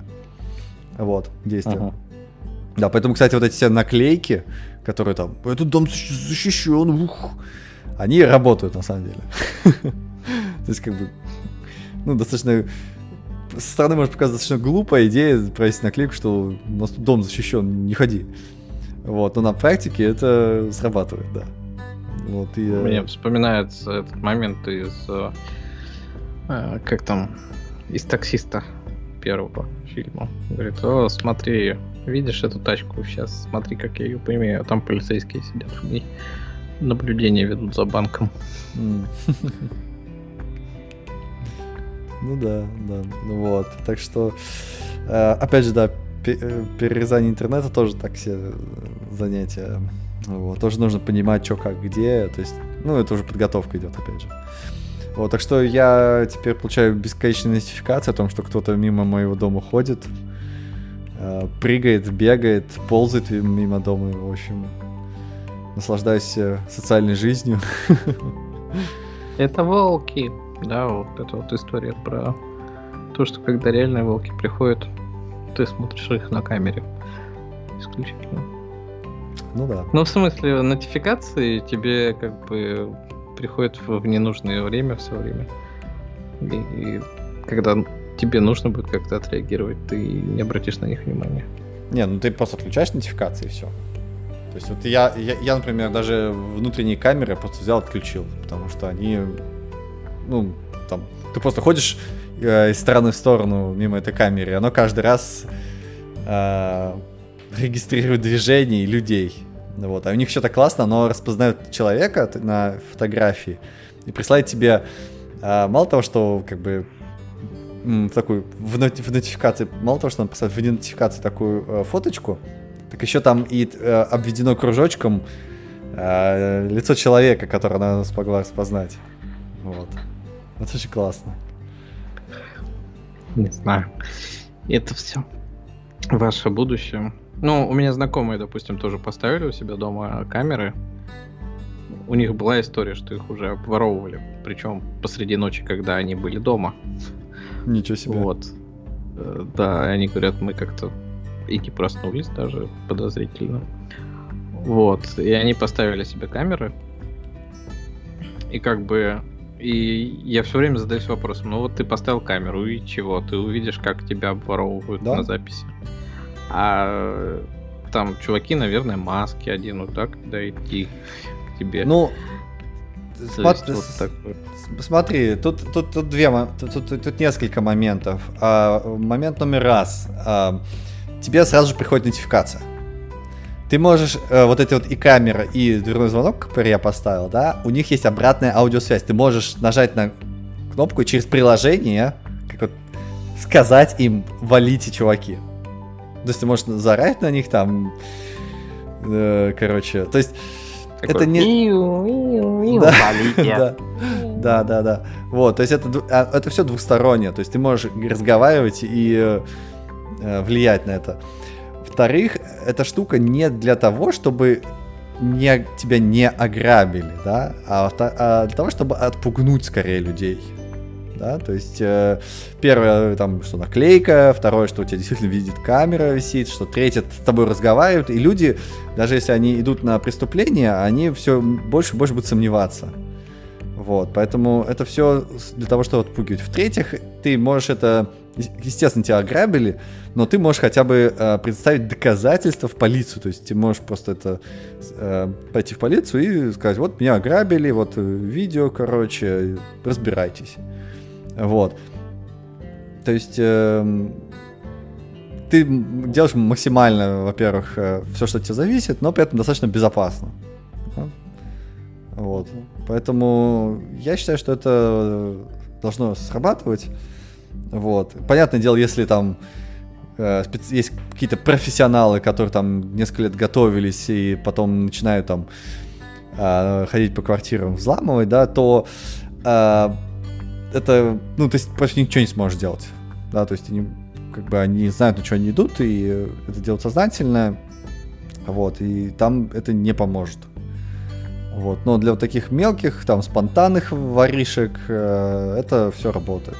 Вот, действие. Ага. Да, поэтому, кстати, вот эти все наклейки, которые там, этот дом защищен, ух, они работают на самом деле. То есть, как бы, ну, достаточно, со стороны может показаться достаточно глупая идея провести наклейку, что у нас тут дом защищен, не ходи. Вот, но на практике это срабатывает, да. Вот, и, мне вспоминается этот момент из, как там, из «Таксиста» первого фильма. Говорит, о, смотри, видишь эту тачку, сейчас смотри, как я ее поимею, а там полицейские сидят в ней, наблюдение ведут за банком. Ну да, да, вот, так что, опять же, да, перерезание интернета тоже так все занятия, вот, тоже нужно понимать, что, как, где, то есть, ну, это уже подготовка идет, опять же. Вот, так что я теперь получаю бесконечные нотификации о том, что кто-то мимо моего дома ходит, э, прыгает, бегает, ползает мимо дома, в общем, наслаждаюсь социальной жизнью. Это волки, да, вот эта вот история про то, что когда реальные волки приходят, ты смотришь их на камере исключительно. Ну да. Ну, в смысле, нотификации тебе как бы приходит в ненужное время все время. И, и когда тебе нужно будет как-то отреагировать, ты не обратишь на них внимания. Не, ну ты просто отключаешь нотификации и все. То есть вот я, я, я, например, даже внутренние камеры просто взял, отключил, потому что они, ну, там, ты просто ходишь э, из стороны в сторону мимо этой камеры, и оно каждый раз э, регистрирует движение людей. Вот. А у них все так классно, оно распознает человека на фотографии и присылает тебе, а, мало того, что как бы в такую в, ноти, в нотификации, мало того, что он присылает в нотификации такую э, фоточку, так еще там и э, обведено кружочком э, лицо человека, которое она смогла распознать. Вот. Это очень классно. Не знаю. Это все ваше будущее. Ну, у меня знакомые, допустим, тоже поставили у себя дома камеры. У них была история, что их уже обворовывали. Причем посреди ночи, когда они были дома. Ничего себе. Вот. Да, они говорят, мы как-то и не проснулись даже, подозрительно. Вот. И они поставили себе камеры. И как бы... И я все время задаюсь вопросом, ну вот ты поставил камеру, и чего? Ты увидишь, как тебя обворовывают, да? На записи. А там чуваки, наверное, маски оденут, да, когда идти к тебе. Ну, спот... вот так... смотри, тут, тут, тут, две, тут, тут, тут несколько моментов. А, момент номер раз. А, тебе сразу же приходит нотификация. Ты можешь, а, вот эти вот и камера, и дверной звонок, который я поставил, да, у них есть обратная аудиосвязь. Ты можешь нажать на кнопку и через приложение как вот, сказать им, валите, чуваки. То есть ты можешь заорать на них там, э, короче, то есть такой, это не... Да, да, да, да. Вот, то есть это, это все двустороннее, то есть ты можешь разговаривать и э, влиять на это. Во-вторых, эта штука не для того, чтобы не, тебя не ограбили, да, а, а для того, чтобы отпугнуть скорее людей. Да, то есть э, первое, там, что наклейка, второе, что у тебя действительно видит камера висит, что третье, с тобой разговаривают, и люди, даже если они идут на преступление, они все больше и больше будут сомневаться. Вот, поэтому это все для того, чтобы отпугивать. В-третьих, ты можешь это, естественно, тебя ограбили, но ты можешь хотя бы э, представить доказательства в полицию, то есть ты можешь просто это э, пойти в полицию и сказать, вот меня ограбили, вот видео, короче, разбирайтесь. Вот. То есть э, ты делаешь максимально, во-первых, э, все, что от тебя зависит, но при этом достаточно безопасно. Да? Вот. Поэтому я считаю, что это должно срабатывать. Вот. Понятное дело, если там э, специ- есть какие-то профессионалы, которые там несколько лет готовились и потом начинают там э, ходить по квартирам взламывать, да, то... Э, это, ну, ты почти ничего не сможешь делать, да, то есть они, как бы, они знают, на что они идут, и это делают сознательно, вот, и там это не поможет, вот, но для вот таких мелких, там, спонтанных воришек э, это все работает,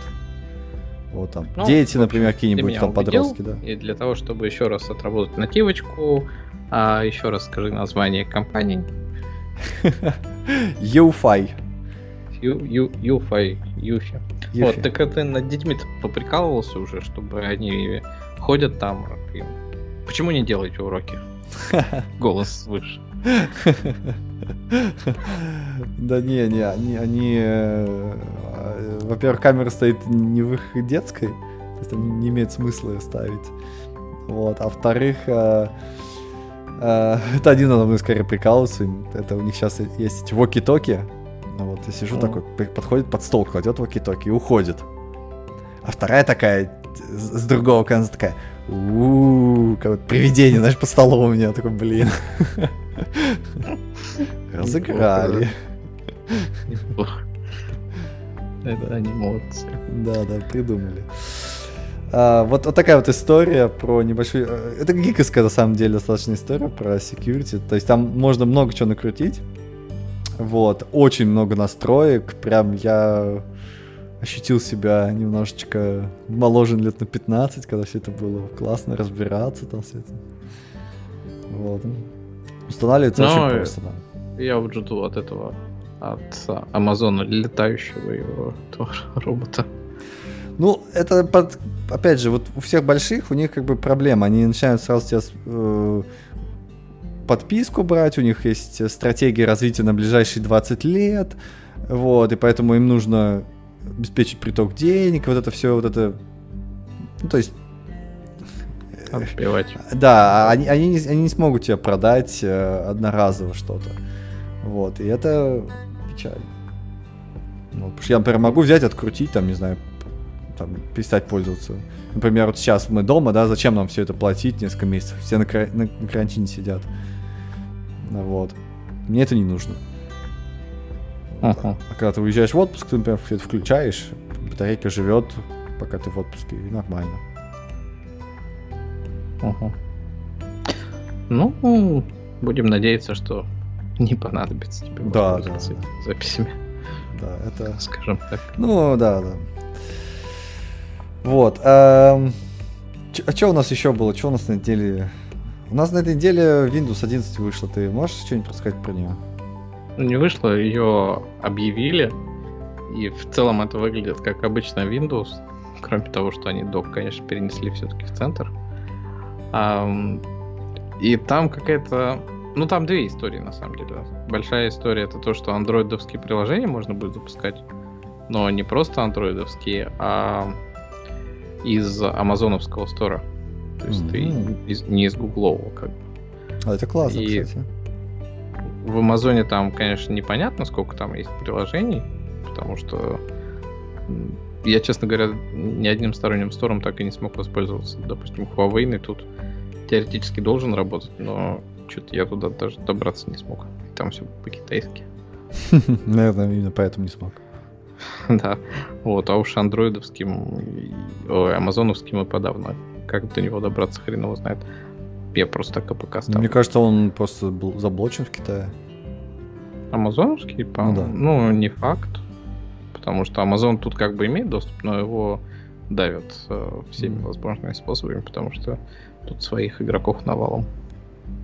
Вот там ну, дети, например, какие-нибудь там подростки, да. И для того, чтобы еще раз отработать нативочку, а еще раз скажи название компании. eufy. eufy. eufy. Вот, так это над детьми-то поприкалывался уже, чтобы они ходят там. Почему не делаете уроки? Голос выше. Да не, не, они, они, во-первых, камера стоит не в их детской, то есть там не имеет смысла ее ставить. Вот, а во-вторых, э, э, это один надо мной скорее прикалываться, это у них сейчас есть эти воки-токи, вот, я сижу mm. такой, подходит под стол, кладет воки-токи и уходит. А вторая такая, с другого конца такая, у-у-у, как вот привидение, знаешь, под столом у меня, такой, блин. Разыграли. Неплохо. Это они молодцы. Да, да, придумали. А, вот, вот такая вот история про небольшую... Это гиковская, на самом деле, достаточно история про security. То есть там можно много чего накрутить. Вот. Очень много настроек. Прям я ощутил себя немножечко моложе лет на пятнадцать, когда все это было классно разбираться там все это. Вот. Устанавливается Но очень просто, да. Я вот жду от этого, от Амазона летающего его робота. Ну, это, под, опять же, вот у всех больших, у них как бы проблема. Они начинают сразу сейчас э, подписку брать, у них есть стратегия развития на ближайшие двадцать лет, вот, и поэтому им нужно обеспечить приток денег, вот это все, вот это, ну, то есть... Отбивать. Да, они, они, не, они не смогут тебе продать э, одноразово что-то. Вот, и это печально. Ну, потому что я, например, могу взять, открутить, там, не знаю, там, перестать пользоваться. Например, вот сейчас мы дома, да, зачем нам все это платить несколько месяцев? Все на, кар- на, на карантине сидят. Вот. Мне это не нужно. Ага. А когда ты уезжаешь в отпуск, ты, например, все это включаешь, батарейка живет, пока ты в отпуске, и нормально. Угу. Ну, будем надеяться, что не понадобится тебе да, да, да. записями. Да, это... Скажем так. Ну, да, да. Вот. А, а что у нас еще было? Что у нас на неделе? У нас на этой неделе Windows одиннадцать вышла. Ты можешь что-нибудь рассказать про нее? Не вышло, ее объявили. И в целом это выглядит как обычно Windows. Кроме того, что они док, конечно, перенесли все-таки в центр. Um, и там какая-то... Ну, там две истории, на самом деле. Большая история — это то, что андроидовские приложения можно будет запускать, но не просто андроидовские, а из амазоновского стора. То есть mm-hmm. ты из, не из гуглового, как бы. А это классно, и кстати. В Амазоне там, конечно, непонятно, сколько там есть приложений, потому что... Я, честно говоря, ни одним сторонним стором так и не смог воспользоваться. Допустим, Huawei тут теоретически должен работать, но что-то я туда даже добраться не смог. Там все по-китайски. Наверное, именно поэтому не смог. Да. Вот, а уж андроидовским, ой, амазоновским и подавно. Как до него добраться, хрен его знает. Я просто так АПК ставлю. Мне кажется, он просто был заблочен в Китае. Амазоновский? Ну, не факт. Потому что Amazon тут как бы имеет доступ, но его давят э, всеми возможными способами, потому что тут своих игроков навалом.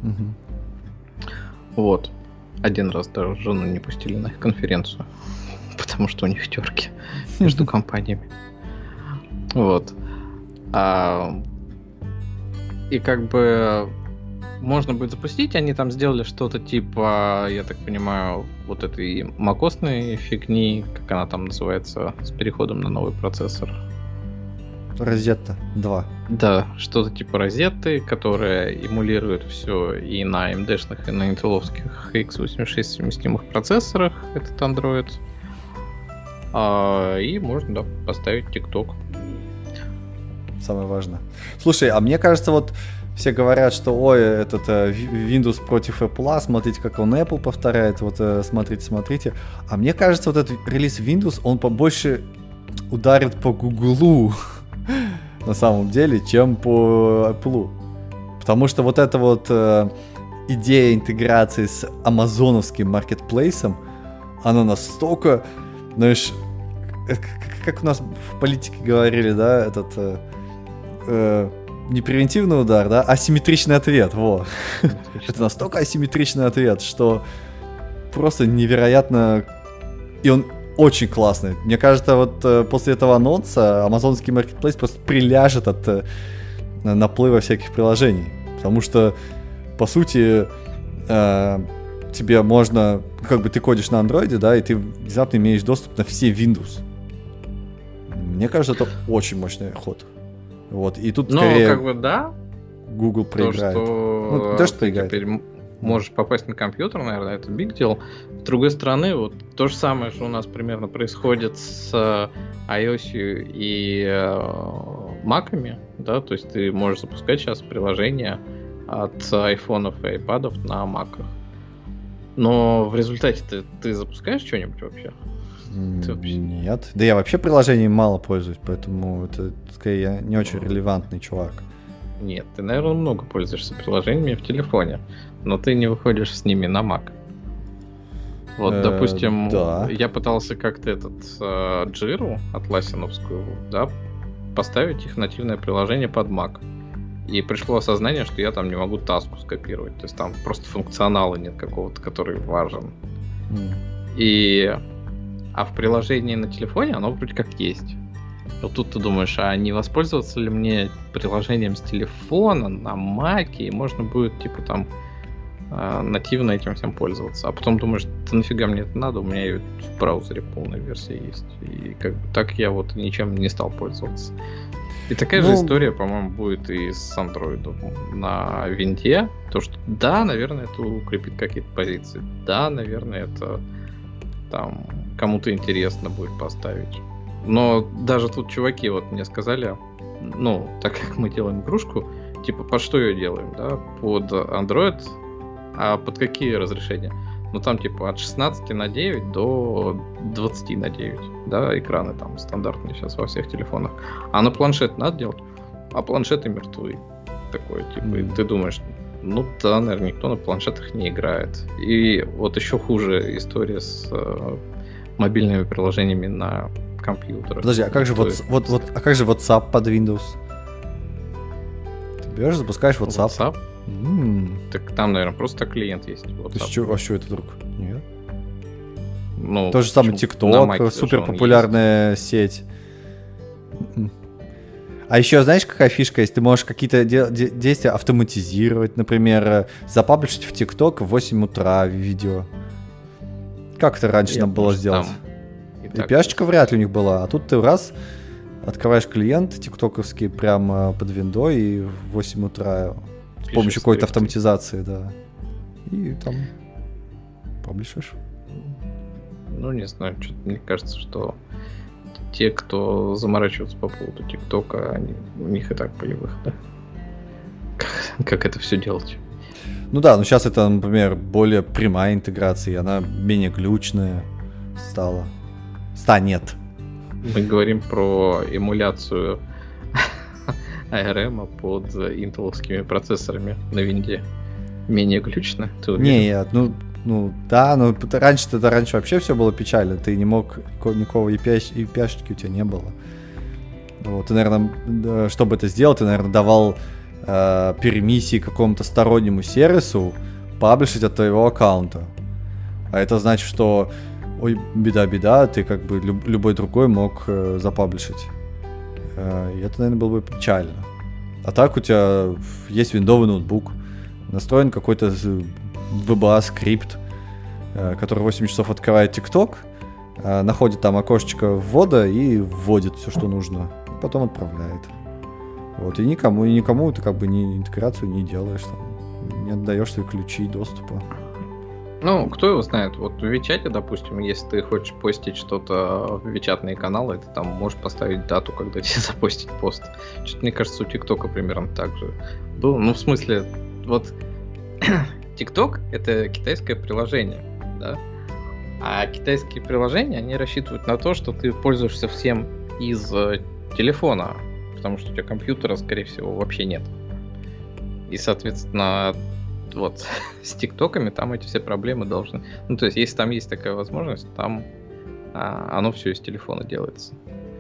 Mm-hmm. Вот. Один раз даже жену не пустили на их конференцию, потому что у них терки между компаниями. Вот. А, и как бы можно будет запустить, они там сделали что-то типа, я так понимаю, вот этой макосной фигни, как она там называется, с переходом на новый процессор. Розетта два. Да, что-то типа розетты, которая эмулирует все и на эй эм ди-шных, и на интелловских икс восемьдесят шесть совместимых процессорах, этот Android. А, и можно, да, поставить TikTok. Самое важное. Слушай, а мне кажется, вот все говорят, что ой, этот Windows против Apple, смотрите, как он Apple повторяет, вот смотрите, смотрите. А мне кажется, вот этот релиз Windows, он побольше ударит по Гуглу, на самом деле, чем по Apple. Потому что вот эта вот э, идея интеграции с амазоновским маркетплейсом, она настолько, знаешь, как у нас в политике говорили, да, этот э, э, не превентивный удар, да, асимметричный ответ. Во. Это настолько асимметричный ответ, что просто невероятно, и он очень классный. Мне кажется, вот после этого анонса амазонский маркетплейс просто приляжет от э, наплыва всяких приложений, потому что по сути э, тебе можно, как бы ты кодишь на Android, да, и ты внезапно имеешь доступ на все Windows. Мне кажется, это очень мощный ход. Вот, и тут, ну, скорее... Ну, как бы, да. Google проиграет. То, что, ну, то, что ты проиграет. Теперь можешь попасть на компьютер, наверное, это big deal. С другой стороны, вот то же самое, что у нас примерно происходит с iOS и Mac'ами, да, то есть ты можешь запускать сейчас приложения от айфонов и айпадов на Mac'ах. Но в результате ты, ты запускаешь что-нибудь вообще? Ты вообще? Нет. Да я вообще приложением мало пользуюсь, поэтому это, скорее, я не очень релевантный чувак. Нет, ты, наверное, много пользуешься приложениями в телефоне, но ты не выходишь с ними на Mac. Вот, э, допустим, да. Я пытался как-то этот э, Jira, атласиновскую, да, поставить их нативное приложение под Mac. И пришло осознание, что я там не могу таску скопировать. То есть там просто функционала нет какого-то, который важен. Mm. И... А в приложении на телефоне оно вроде как есть. Вот тут ты думаешь, а не воспользоваться ли мне приложением с телефона на маке, и можно будет, типа, там э, нативно этим всем пользоваться. А потом думаешь, да нафига мне это надо, у меня и в браузере полная версия есть. И как бы так я вот ничем не стал пользоваться. И такая ну... же история, по-моему, будет и с Android на винде. То, что да, наверное, это укрепит какие-то позиции. Да, наверное, это там кому-то интересно будет поставить. Но даже тут чуваки вот мне сказали, ну, так как мы делаем игрушку, типа, под что ее делаем, да? Под Android, а под какие разрешения? Ну, там, типа, от шестнадцати на девять до двадцати на девять, да, экраны там стандартные сейчас во всех телефонах. А на планшет надо делать? А планшеты мертвы. Такое, типа, mm-hmm. и ты думаешь, ну, да, наверное, никто на планшетах не играет. И вот еще хуже история с э, мобильными приложениями на компьютеры. Подожди, а как же вот, вот, вот, а как же WhatsApp под Windows? Ты берешь, запускаешь WhatsApp. WhatsApp? М-м. Так там, наверное, просто клиент есть. WhatsApp. Чё, а что это вдруг? Нет. Ну, то же самое TikTok, супер популярная сеть. А еще, знаешь, какая фишка есть? Ты можешь какие-то де- де- действия автоматизировать. Например, запаблишить в TikTok в восемь утра видео. Как это раньше Я нам было сделать? Там... эй пи ай-шечка вряд ли у них была, а тут ты раз открываешь клиент тиктоковский прямо под виндой и в восемь утра пишешь с помощью какой-то автоматизации, да, и там паблишишь. Ну, не знаю, что-то мне кажется, что те, кто заморачиваются по поводу ТикТока, они, у них и так были выходы. Как, как это все делать? Ну да, но сейчас это, например, более прямая интеграция, она менее глючная стала. Станет. Мы говорим про эмуляцию эй ар эм под интеловскими процессорами на винде. Менее глючно, ты уверен? Нет, ну, ну да, но раньше тогда раньше вообще все было печально. Ты не мог, никакого и пи ай-шечки у тебя не было. Вот, ты, наверное, чтобы это сделать, ты, наверное, давал э, пермиссии какому-то стороннему сервису паблишить от твоего аккаунта. А это значит, что ой, беда-беда, ты как бы люб- любой другой мог э, запаблишить. Э, и это, наверное, было бы печально. А так у тебя есть виндовый ноутбук, настроен какой-то ви би эй-скрипт, э, который восемь часов открывает TikTok, э, находит там окошечко ввода и вводит все, что нужно, и потом отправляет. Вот, и никому, и никому ты как бы ни интеграцию не делаешь, там, не отдаешь свои ключи доступа. Ну, кто его знает, вот в WeChat, допустим, если ты хочешь постить что-то в WeChat-ные каналы, ты там можешь поставить дату, когда тебе запостить пост. Что-то, мне кажется, у ТикТока примерно так же было. Ну, в смысле, вот TikTok — это китайское приложение, да? А китайские приложения, они рассчитывают на то, что ты пользуешься всем из телефона, потому что у тебя компьютера, скорее всего, вообще нет. И, соответственно, вот, с тиктоками там эти все проблемы должны... Ну, то есть, если там есть такая возможность, там а оно все из телефона делается.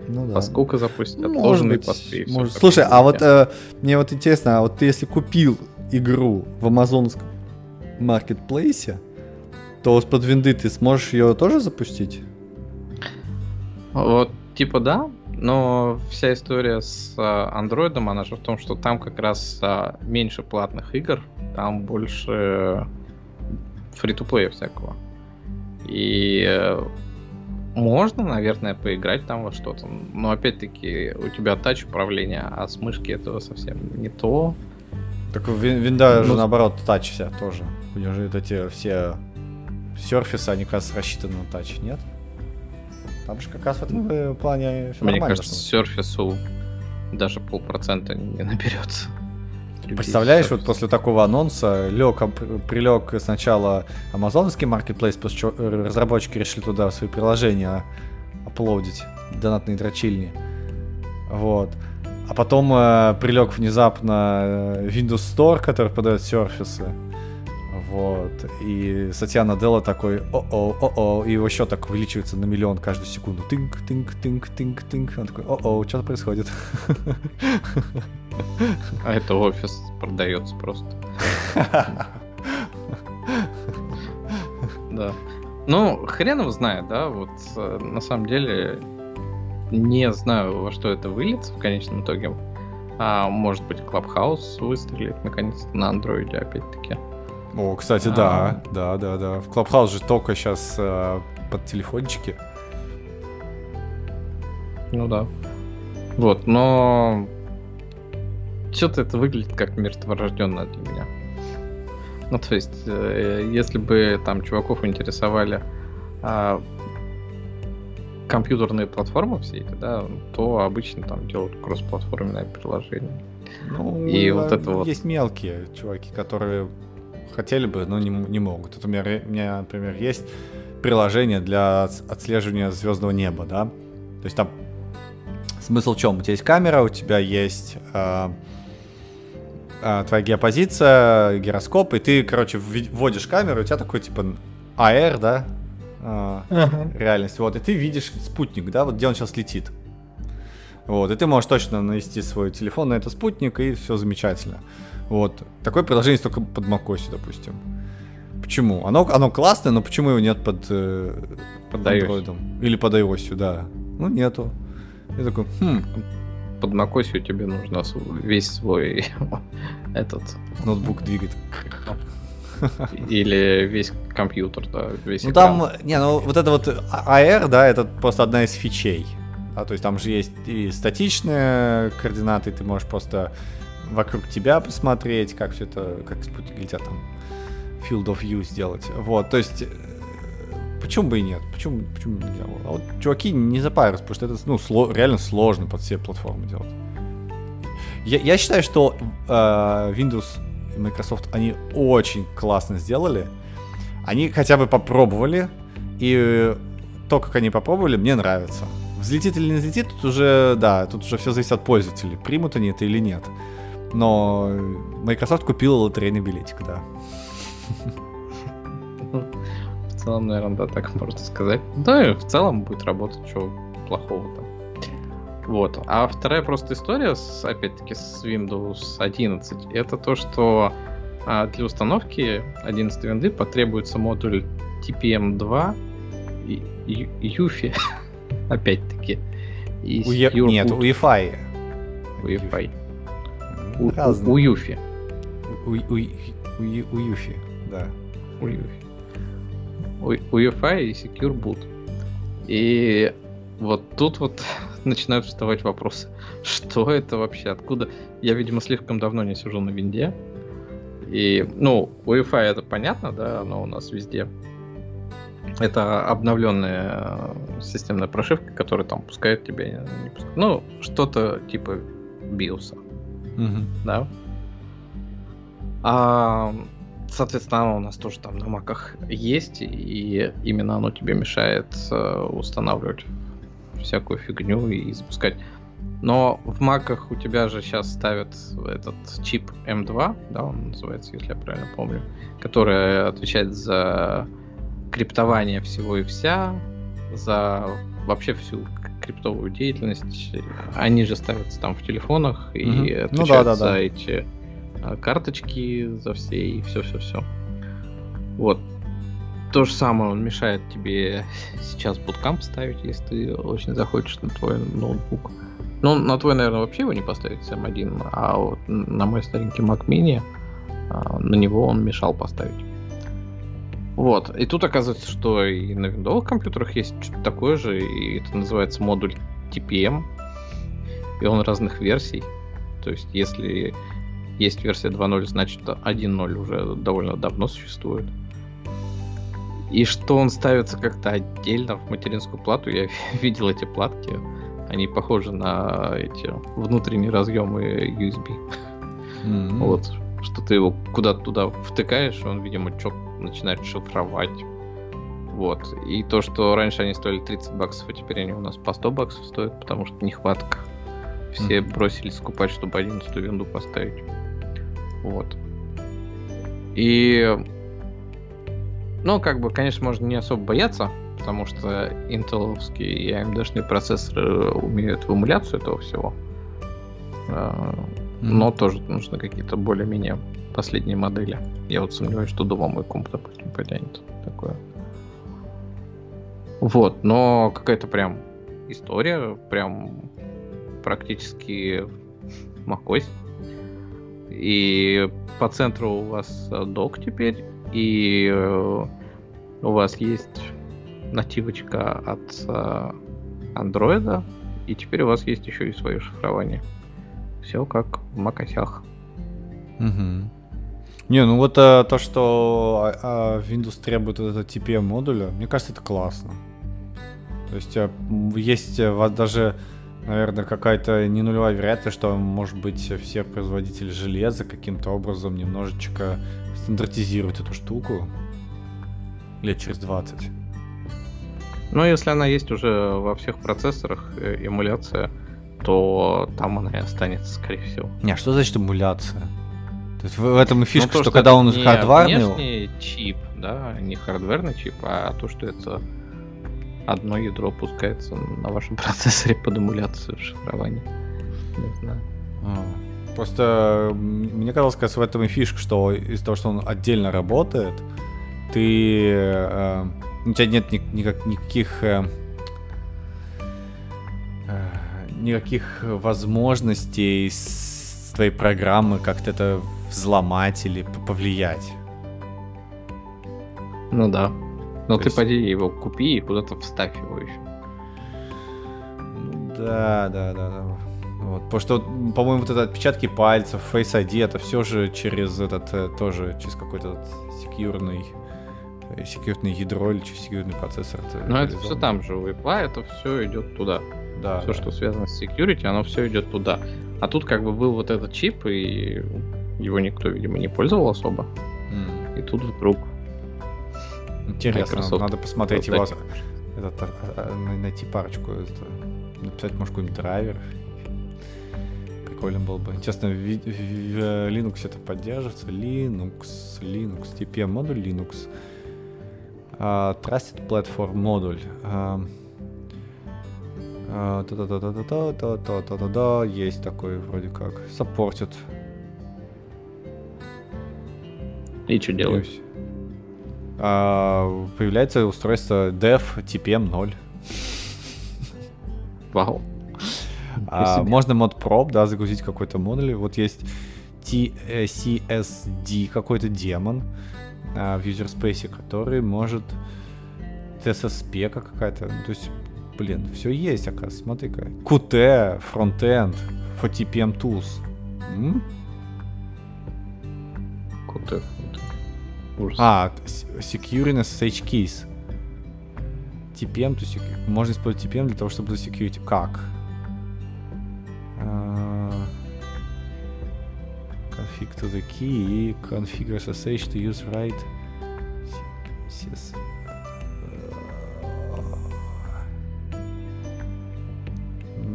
Ну, да. Поскольку запустят отложенные посты. Может. Слушай, а вот э, мне вот интересно, а вот ты если купил игру в амазонском маркетплейсе, то с под винды ты сможешь ее тоже запустить? Вот, типа да, но вся история с Android, она же в том, что там как раз меньше платных игр, там больше фри-ту-плея всякого. И можно, наверное, поиграть там во что-то. Но опять-таки у тебя тач управление, а с мышки этого совсем не то. Так винда ну, же наоборот тач вся тоже. У нее же эти все серфисы, они как раз рассчитаны на тач, нет? Там же как раз в этом плане все мне нормально. Мне кажется, серфису даже полпроцента не наберется. Представляешь, вот после такого анонса лег, прилег сначала амазонский маркетплейс, после чего разработчики решили туда свои приложения аплодить, донатные дрочильни. Вот. А потом э, прилег внезапно Windows Store, который подает серфисы. Вот. И Сатья Наделла такой о-о, о-о, и его счет так увеличивается на миллион каждую секунду. Тинк, тинк, тинк, тинк, тинк. Он такой, о-о, что-то происходит. А это офис продается просто. Да. Ну, хрен его знает, да, вот на самом деле не знаю, во что это выльется в конечном итоге. А может быть, Clubhouse выстрелит наконец-то на Android, опять-таки. О, кстати, да, да, да, да. В Clubhouse же только сейчас под телефончики. Ну да. Вот, но что-то это выглядит как мертворожденное для меня. Ну, то есть, э, если бы там чуваков интересовали э, компьютерные платформы все эти, да, то обычно там делают кроссплатформенное приложение. Ну, и да, вот это вот. Есть мелкие чуваки, которые хотели бы, но не, не могут. Вот у, меня, у меня, например, есть приложение для отслеживания звездного неба, да. То есть там смысл в чем? У тебя есть камера, у тебя есть э, твоя геопозиция, гироскоп, и ты, короче, вводишь камеру, у тебя такой, типа, эй ар, да, uh-huh. реальность, вот, и ты видишь спутник, да, вот где он сейчас летит, вот, и ты можешь точно навести свой телефон на этот спутник, и все замечательно, вот, такое приложение есть только под macOS, допустим, почему? Оно, оно классное, но почему его нет под, э, под Android, или под iOS, да, ну, нету, я такой, хм, под macOS тебе нужно весь свой этот ноутбук двигать. Или весь компьютер, да, весь ну экран. Там, не, ну вот это вот эй ар, да, это просто одна из фичей. А то есть там же есть и статичные координаты, ты можешь просто вокруг тебя посмотреть, как все это, как спутники летят, там field of view сделать. Вот, то есть почему бы и нет? Почему, почему не делал? А вот чуваки не запарились, потому что это ну, сло, реально сложно под все платформы делать. Я, я считаю, что э, Windows и Microsoft, они очень классно сделали. Они хотя бы попробовали, и то, как они попробовали, мне нравится. Взлетит или не взлетит, тут уже, да, тут уже все зависит от пользователей, примут они это или нет. Но Microsoft купила лотерейный билетик, да. В целом, наверное, да, так можно сказать. Да, и в целом будет работать, чего плохого там. Вот. А вторая просто история, с, опять-таки, с Windows одиннадцать, это то, что а, для установки одиннадцатой винды потребуется модуль ти пи эм два и, и, и eufy, опять-таки. И Уе... Нет, уефай. Уефай. Уюфи. Уюфи, да. Уюфи. юэфай и Secure Boot. И вот тут вот начинают вставать вопросы. Что это вообще? Откуда? Я, видимо, слишком давно не сижу на винде. И, ну, юэфай это понятно, да, оно у нас везде. Это обновленная системная прошивка, которая там пускает тебя. Не пускает. Ну, что-то типа биоса. Mm-hmm. Да. А... Соответственно, оно у нас тоже там на маках есть, и именно оно тебе мешает э, устанавливать всякую фигню и запускать. Но в маках у тебя же сейчас ставят этот чип эм два, да, он называется, если я правильно помню, который отвечает за криптование всего и вся, за вообще всю криптовую деятельность. Они же ставятся там в телефонах и mm-hmm. отвечают ну, да, да, за да. эти карточки, за все и все-все-все. Вот. То же самое, он мешает тебе сейчас буткамп ставить, если ты очень захочешь на твой ноутбук. Ну, на твой, наверное, вообще его не поставить эм один, а вот на мой старенький Mac Mini на него он мешал поставить. Вот. И тут оказывается, что и на виндовых компьютерах есть что-то такое же, и это называется модуль ти пи эм, и он разных версий. То есть, если есть версия два ноль, значит один ноль уже довольно давно существует. И что он ставится как-то отдельно в материнскую плату, я видел эти платки, они похожи на эти внутренние разъемы ю эс би. Mm-hmm. Вот. Что ты его куда-то туда втыкаешь, и он, видимо, что-то начинает шифровать. Вот. И то, что раньше они стоили тридцать баксов, а теперь они у нас по сто баксов стоят, потому что нехватка. Все mm-hmm. бросились скупать, чтобы одиннадцатую винду поставить. Вот. И... Ну, как бы, конечно, можно не особо бояться, потому что интеловские и эй эм ди-шные процессоры умеют в эмуляцию этого всего. Но тоже нужны какие-то более-менее последние модели. Я вот сомневаюсь, что дома мой комп, допустим, потянет такое. Вот, но какая-то прям история, прям практически macOS. И по центру у вас док теперь, и у вас есть нативочка от Android, и теперь у вас есть еще и свое шифрование. Все как в macOS. Угу. Не, ну вот а, то, что а, а Windows требует вот этого ти пи эм модуля, мне кажется, это классно. То есть а, есть у вас даже, наверное, какая-то не нулевая вероятность, что, может быть, все производители железа каким-то образом немножечко стандартизируют эту штуку лет через двадцать. Ну, если она есть уже во всех процессорах, эмуляция, то там она и останется, скорее всего. Не, что значит эмуляция? То есть в этом и фишка, ну, то, что, что когда он хардварный... Не внешний чип, да, не хардверный чип, а то, что это одно ядро пускается на вашем процессоре под эмуляцию шифрования. Не знаю. А. Просто мне казалось, как раз в этом и фишка, что из-за того, что он отдельно работает, ты... Э, у тебя нет ни- никак, никаких... Э, никаких возможностей с твоей программы как-то это взломать или повлиять. Ну да. Но то ты есть... поди его купи и куда-то вставь его еще. Да, да, да, да. Вот. Потому что, по-моему, вот это отпечатки пальцев, Face ай ди, это все же через этот, тоже через какой-то секьюрный секьюрное ядро или через секьюрный процессор. Ну это все там же, у Apple это все идет туда. Да, все, да. Что связано с security, оно все идет туда. А тут как бы был вот этот чип, и его никто, видимо, не пользовал особо. Mm. И тут вдруг... Интересно, Microsoft надо посмотреть его... Этот, найти парочку. Написать, может, какой-нибудь драйвер. Прикольно было бы. Честно, в, в, в Linux это поддерживается. Linux, Linux, ти пи эм модуль Linux. Uh, Trusted Platform модуль. Uh, Да-да-да-да-да-да-да-да-да, есть такой вроде как. Саппортит. И что делаешь? А, появляется устройство Dev ти пи эм ноль. Вау. А, можно modprop, да, загрузить какой-то модуль. Вот есть ти си эс ди, какой-то демон а, в юзерспейсе, который может... ти эс эс пи-ка какая-то, ну, то есть... Блин, все есть, оказывается, смотри-ка. кью ти, Frontend, for ти пи эм Tools. М? кью ти, Frontend. А, Security эс эс эйч Keys. ти пи эм, то security. Можно использовать ти пи эм для того, чтобы засекьюрить. Как? Uh, config to the key и configure эс эс эйч to use right.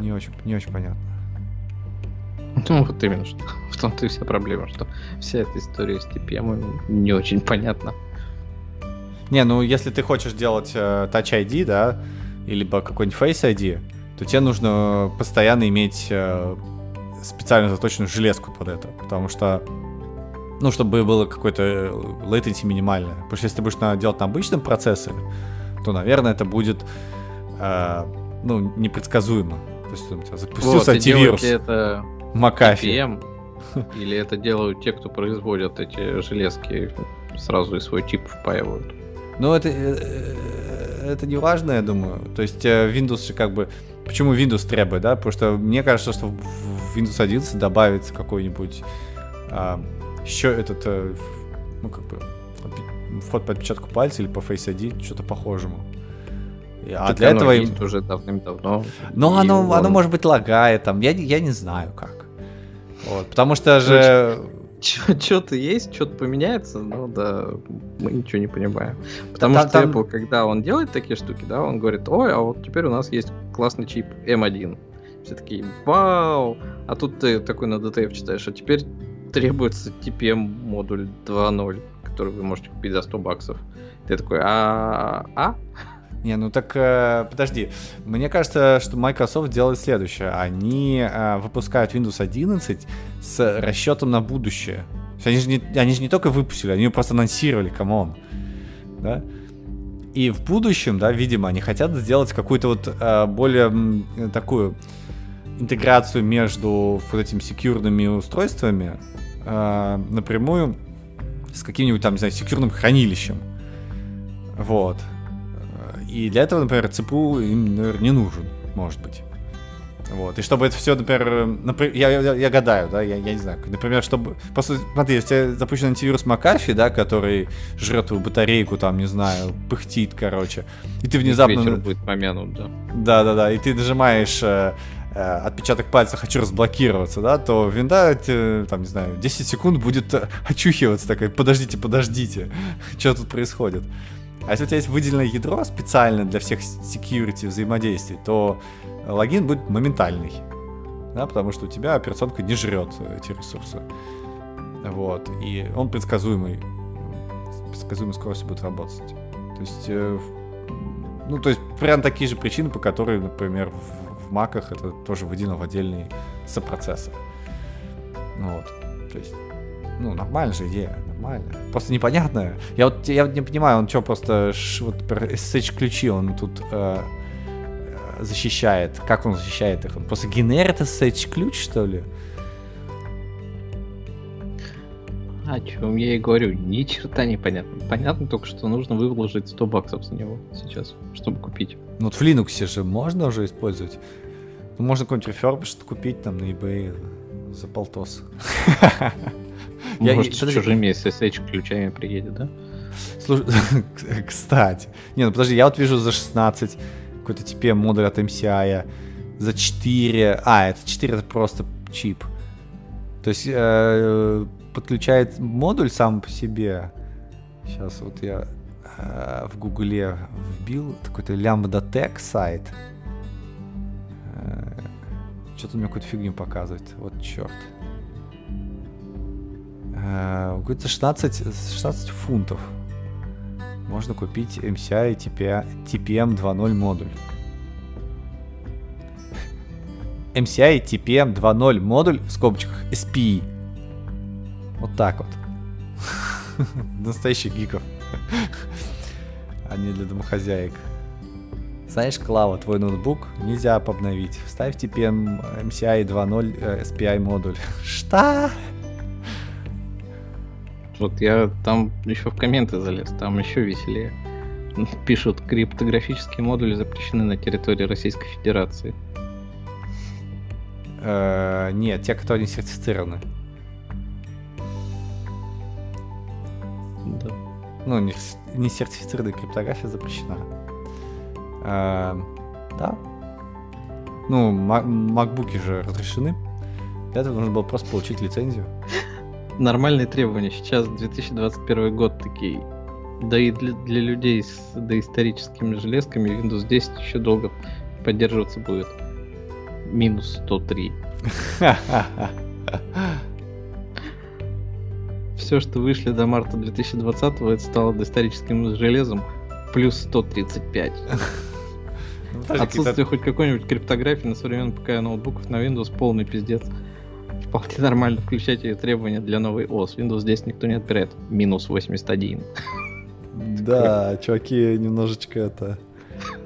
Не очень, не очень понятно. Ну вот именно, что в том-то и вся проблема, что вся эта история с ти пи эм не очень понятна. Не, ну если ты хочешь делать э, Touch ай ди, да, либо какой-нибудь Face ай ди, то тебе нужно постоянно иметь специально заточенную железку под это, потому что, ну, чтобы было какое-то latency минимальное. Потому что если ты будешь делать на обычном процессоре, то, наверное, это будет э, ну, непредсказуемо. То есть у тебя запустился антивирус. Вот, это ти пи эм, или это делают те, кто производят эти железки, сразу и свой чип впаивают. Ну, это, это не важно, я думаю. То есть Windows же как бы... Почему Windows требует, да? Потому что мне кажется, что в Windows одиннадцать добавится какой-нибудь... Э, еще этот... Э, ну, как бы... Вход по отпечатку пальца или по Face ай ди, что-то похожему. А так для этого им... уже давным-давно. Ну, оно, он... оно, может быть, лагает там. Я, я не знаю, как. Вот, потому что же... Что-то есть, что-то поменяется, но да, мы ничего не понимаем. Потому там, что там... Apple, когда он делает такие штуки, да, он говорит: ой, а вот теперь у нас есть классный чип эм один. Все такие: вау! А тут ты такой на ди ти эф читаешь, а теперь требуется ти пи эм модуль два ноль, который вы можете купить за сто баксов. Ты такой: а-а-а? Не, ну так, э, подожди. Мне кажется, что Microsoft делает следующее. Они э, выпускают Windows одиннадцать с расчетом на будущее. Они же не, они же не только выпустили, они ее просто анонсировали, камон. Да? И в будущем, да, видимо, они хотят сделать какую-то вот э, более э, такую интеграцию между вот этими секьюрными устройствами э, напрямую с каким-нибудь там, не знаю, секьюрным хранилищем. Вот. И для этого, например, ЦПУ им, наверное, не нужен, может быть. Вот. И чтобы это все, например, например я, я, я гадаю, да, я, я не знаю. Например, чтобы... Просто, смотри, если у тебя запущен антивирус McAfee, да, который жрет твою батарейку, там, не знаю, пыхтит, короче, и ты внезапно... Ветер будет помянут, да. Да-да-да, и ты нажимаешь э, э, отпечаток пальца «хочу разблокироваться», да, то винда, э, там, не знаю, десять секунд будет очухиваться, такая: подождите, подождите, что тут происходит? А если у тебя есть выделенное ядро специально для всех security взаимодействий, то логин будет моментальный. Да, потому что у тебя операционка не жрет эти ресурсы. Вот. И он предсказуемый. Предсказуемой скоростью будет работать. То есть, ну, то есть, прям такие же причины, по которым, например, в, в маках это тоже выделено в отдельные сопроцессоры. Вот. То есть, ну, нормальная же идея. Нормально. Просто непонятно. Я вот, я вот не понимаю, он что, просто ш, вот, эс эс эйч-ключи он тут э, защищает. Как он защищает их? Он просто генерит эс эс эйч-ключ, что ли? О чем я и говорю. Ни черта непонятно. Понятно только, что нужно выложить сто баксов за него сейчас, чтобы купить. Ну вот в Linux же можно уже использовать. Ну, можно какой-нибудь refurbished купить там на eBay за полтос. Я, Может, с подожди. чужими эс эс эйч-ключами приедет, да? Слушай, кстати. Не, ну подожди, я вот вижу за шестнадцать какой-то ти пи эм модуль от эм си ай, за четыре... А, это четыре, это просто чип. То есть э, подключает модуль сам по себе. Сейчас вот я э, в Гугле вбил какой-то lambda-tech сайт. Э, что-то мне какую-то фигню показывает. Вот черт. Говорится, шестнадцать фунтов можно купить эм си ай ти пи эм два ноль модуль. эм си ай ти пи эм два ноль модуль в скобочках эс пи и. Вот так вот. Настоящих гиков. А не для домохозяек. Знаешь, Клава, твой ноутбук нельзя обновить. Вставь ти пи эм эм си ай два ноль эс пи ай модуль. Что? Вот я там еще в комменты залез, там еще веселее. Пишут: криптографические модули запрещены на территории Российской Федерации. Э-э- нет, те, которые не сертифицированы. Да. Ну, не, не сертифицированная криптография запрещена. Э-э- да. Ну, м- макбуки же разрешены. Для этого нужно было просто получить лицензию. Нормальные требования. Сейчас две тысячи двадцать первый год такие. Да и для, для людей с доисторическими железками Windows десять еще долго поддерживаться будет. минус сто три. Все, что вышли до марта две тысячи двадцатого, это стало доисторическим железом. плюс сто тридцать пять. Отсутствие хоть какой-нибудь криптографии на современном ПК ноутбуков на Windows полный пиздец. Вполне нормально включать ее требования для новой ОС. Windows десять никто не отбирает. минус восемьдесят один. Да, чуваки немножечко это...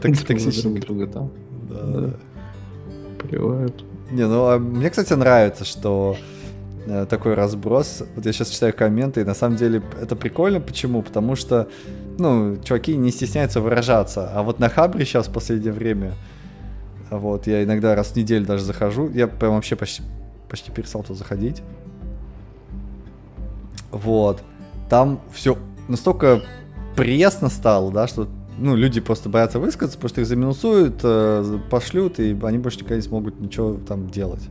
Токсичные друга там. Да. Плевают. Не, ну а мне, кстати, нравится, что такой разброс. Вот я сейчас читаю комменты, и на самом деле это прикольно. Почему? Потому что, ну, чуваки не стесняются выражаться. А вот на Хабре сейчас в последнее время, вот, я иногда раз в неделю даже захожу. Я прям вообще почти, почти перестал туда заходить. Вот. Там все настолько пресно стало, да, что, ну, люди просто боятся высказаться, потому что их заминусуют, пошлют, и они больше никогда не смогут ничего там делать.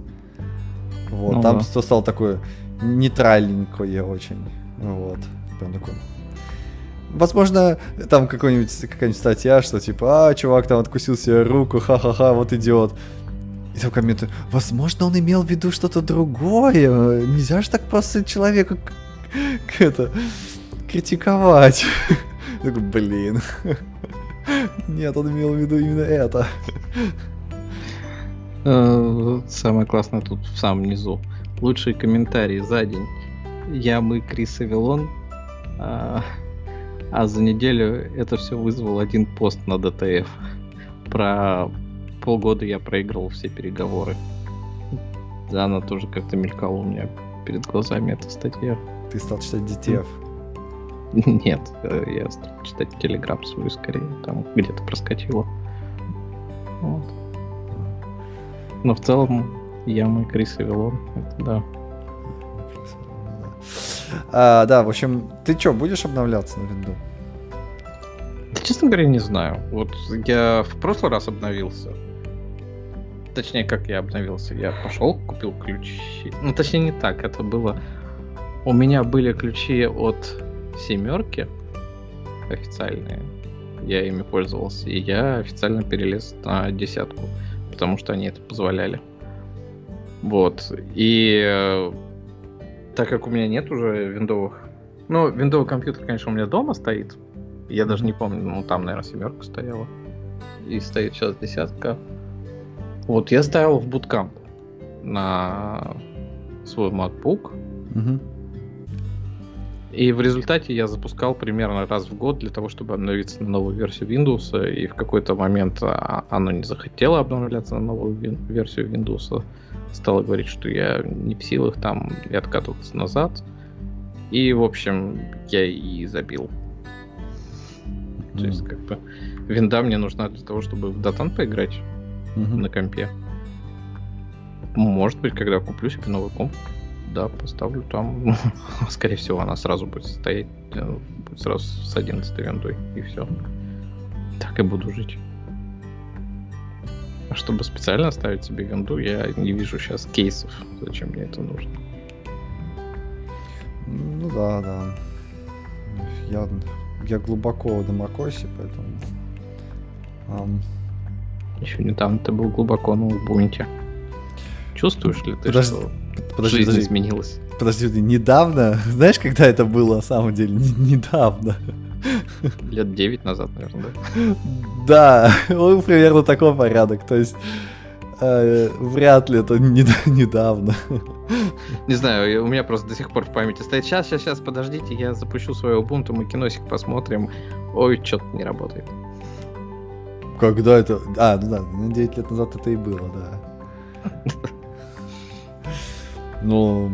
Вот, ну, там да. Все стало такое нейтральненькое очень. Вот. Прям такое. Возможно, там какой-нибудь, какая-нибудь статья, что типа, а, чувак там откусил себе руку, ха-ха-ха, вот идиот. И там комменты, возможно, он имел в виду что-то другое. Нельзя же так просто человека к- к- это, критиковать. Такой, блин. Нет, он имел в виду именно это. Самое классное тут в самом низу. Лучшие комментарии за день. Я, мы, Крис Авеллон. А, а за неделю это все вызвал один пост на ДТФ. Про полгода я проиграл все переговоры. Да, она тоже как-то мелькала у меня перед глазами, эта статья. Ты стал читать ДТФ? Нет, я стал читать Telegram свою скорее. Там где-то проскочило. Вот. Но в целом, я, мы, Крис Авеллон, это да. А, да, в общем, ты что, будешь обновляться на винду? Да, честно говоря, не знаю. Вот я в прошлый раз обновился. Точнее, как я обновился. Я пошел, купил ключи. Ну, точнее, не так. Это было... У меня были ключи от семерки официальные. Я ими пользовался. И я официально перелез на десятку. Потому что они это позволяли. Вот. И э, так как у меня нет уже виндовых... Ну, виндовый компьютер, конечно, у меня дома стоит. Я даже не помню. Ну, там, наверное, семерка стояла. И стоит сейчас десятка. Вот, я ставил в Bootcamp на свой MacBook. Угу. И в результате я запускал примерно раз в год для того, чтобы обновиться на новую версию Windows. И в какой-то момент оно не захотело обновляться на новую вин- версию Windows. Стало говорить, что я не в силах там и откатываться назад. И, в общем, я и забил. Mm-hmm. То есть, как бы, винда мне нужна для того, чтобы в Дотан поиграть mm-hmm. на компе. Может быть, когда куплю себе новый комп. Да, поставлю там. Скорее всего, она сразу будет стоять сразу с одиннадцатой виндой, и все. Так и буду жить. А чтобы специально ставить себе винду, я не вижу сейчас кейсов. Зачем мне это нужно? Ну да, да. Я, я глубоко в домокосе, поэтому... Um... Еще недавно ты был глубоко на Ubuntu. Чувствуешь ли ты, Подожди. что... Подожди, жизнь подожди, изменилась. Подожди, недавно? Знаешь, когда это было, на самом деле? Н- недавно. Лет девять назад, наверное, да? Да, он примерно такой порядок. То есть, э, вряд ли это не- недавно. Не знаю, у меня просто до сих пор в памяти стоит. Сейчас, сейчас, сейчас, подождите, я запущу свою Ubuntu, мы киносик посмотрим. Ой, что-то не работает. Когда это? А, ну да, девять лет назад это и было, да. Ну,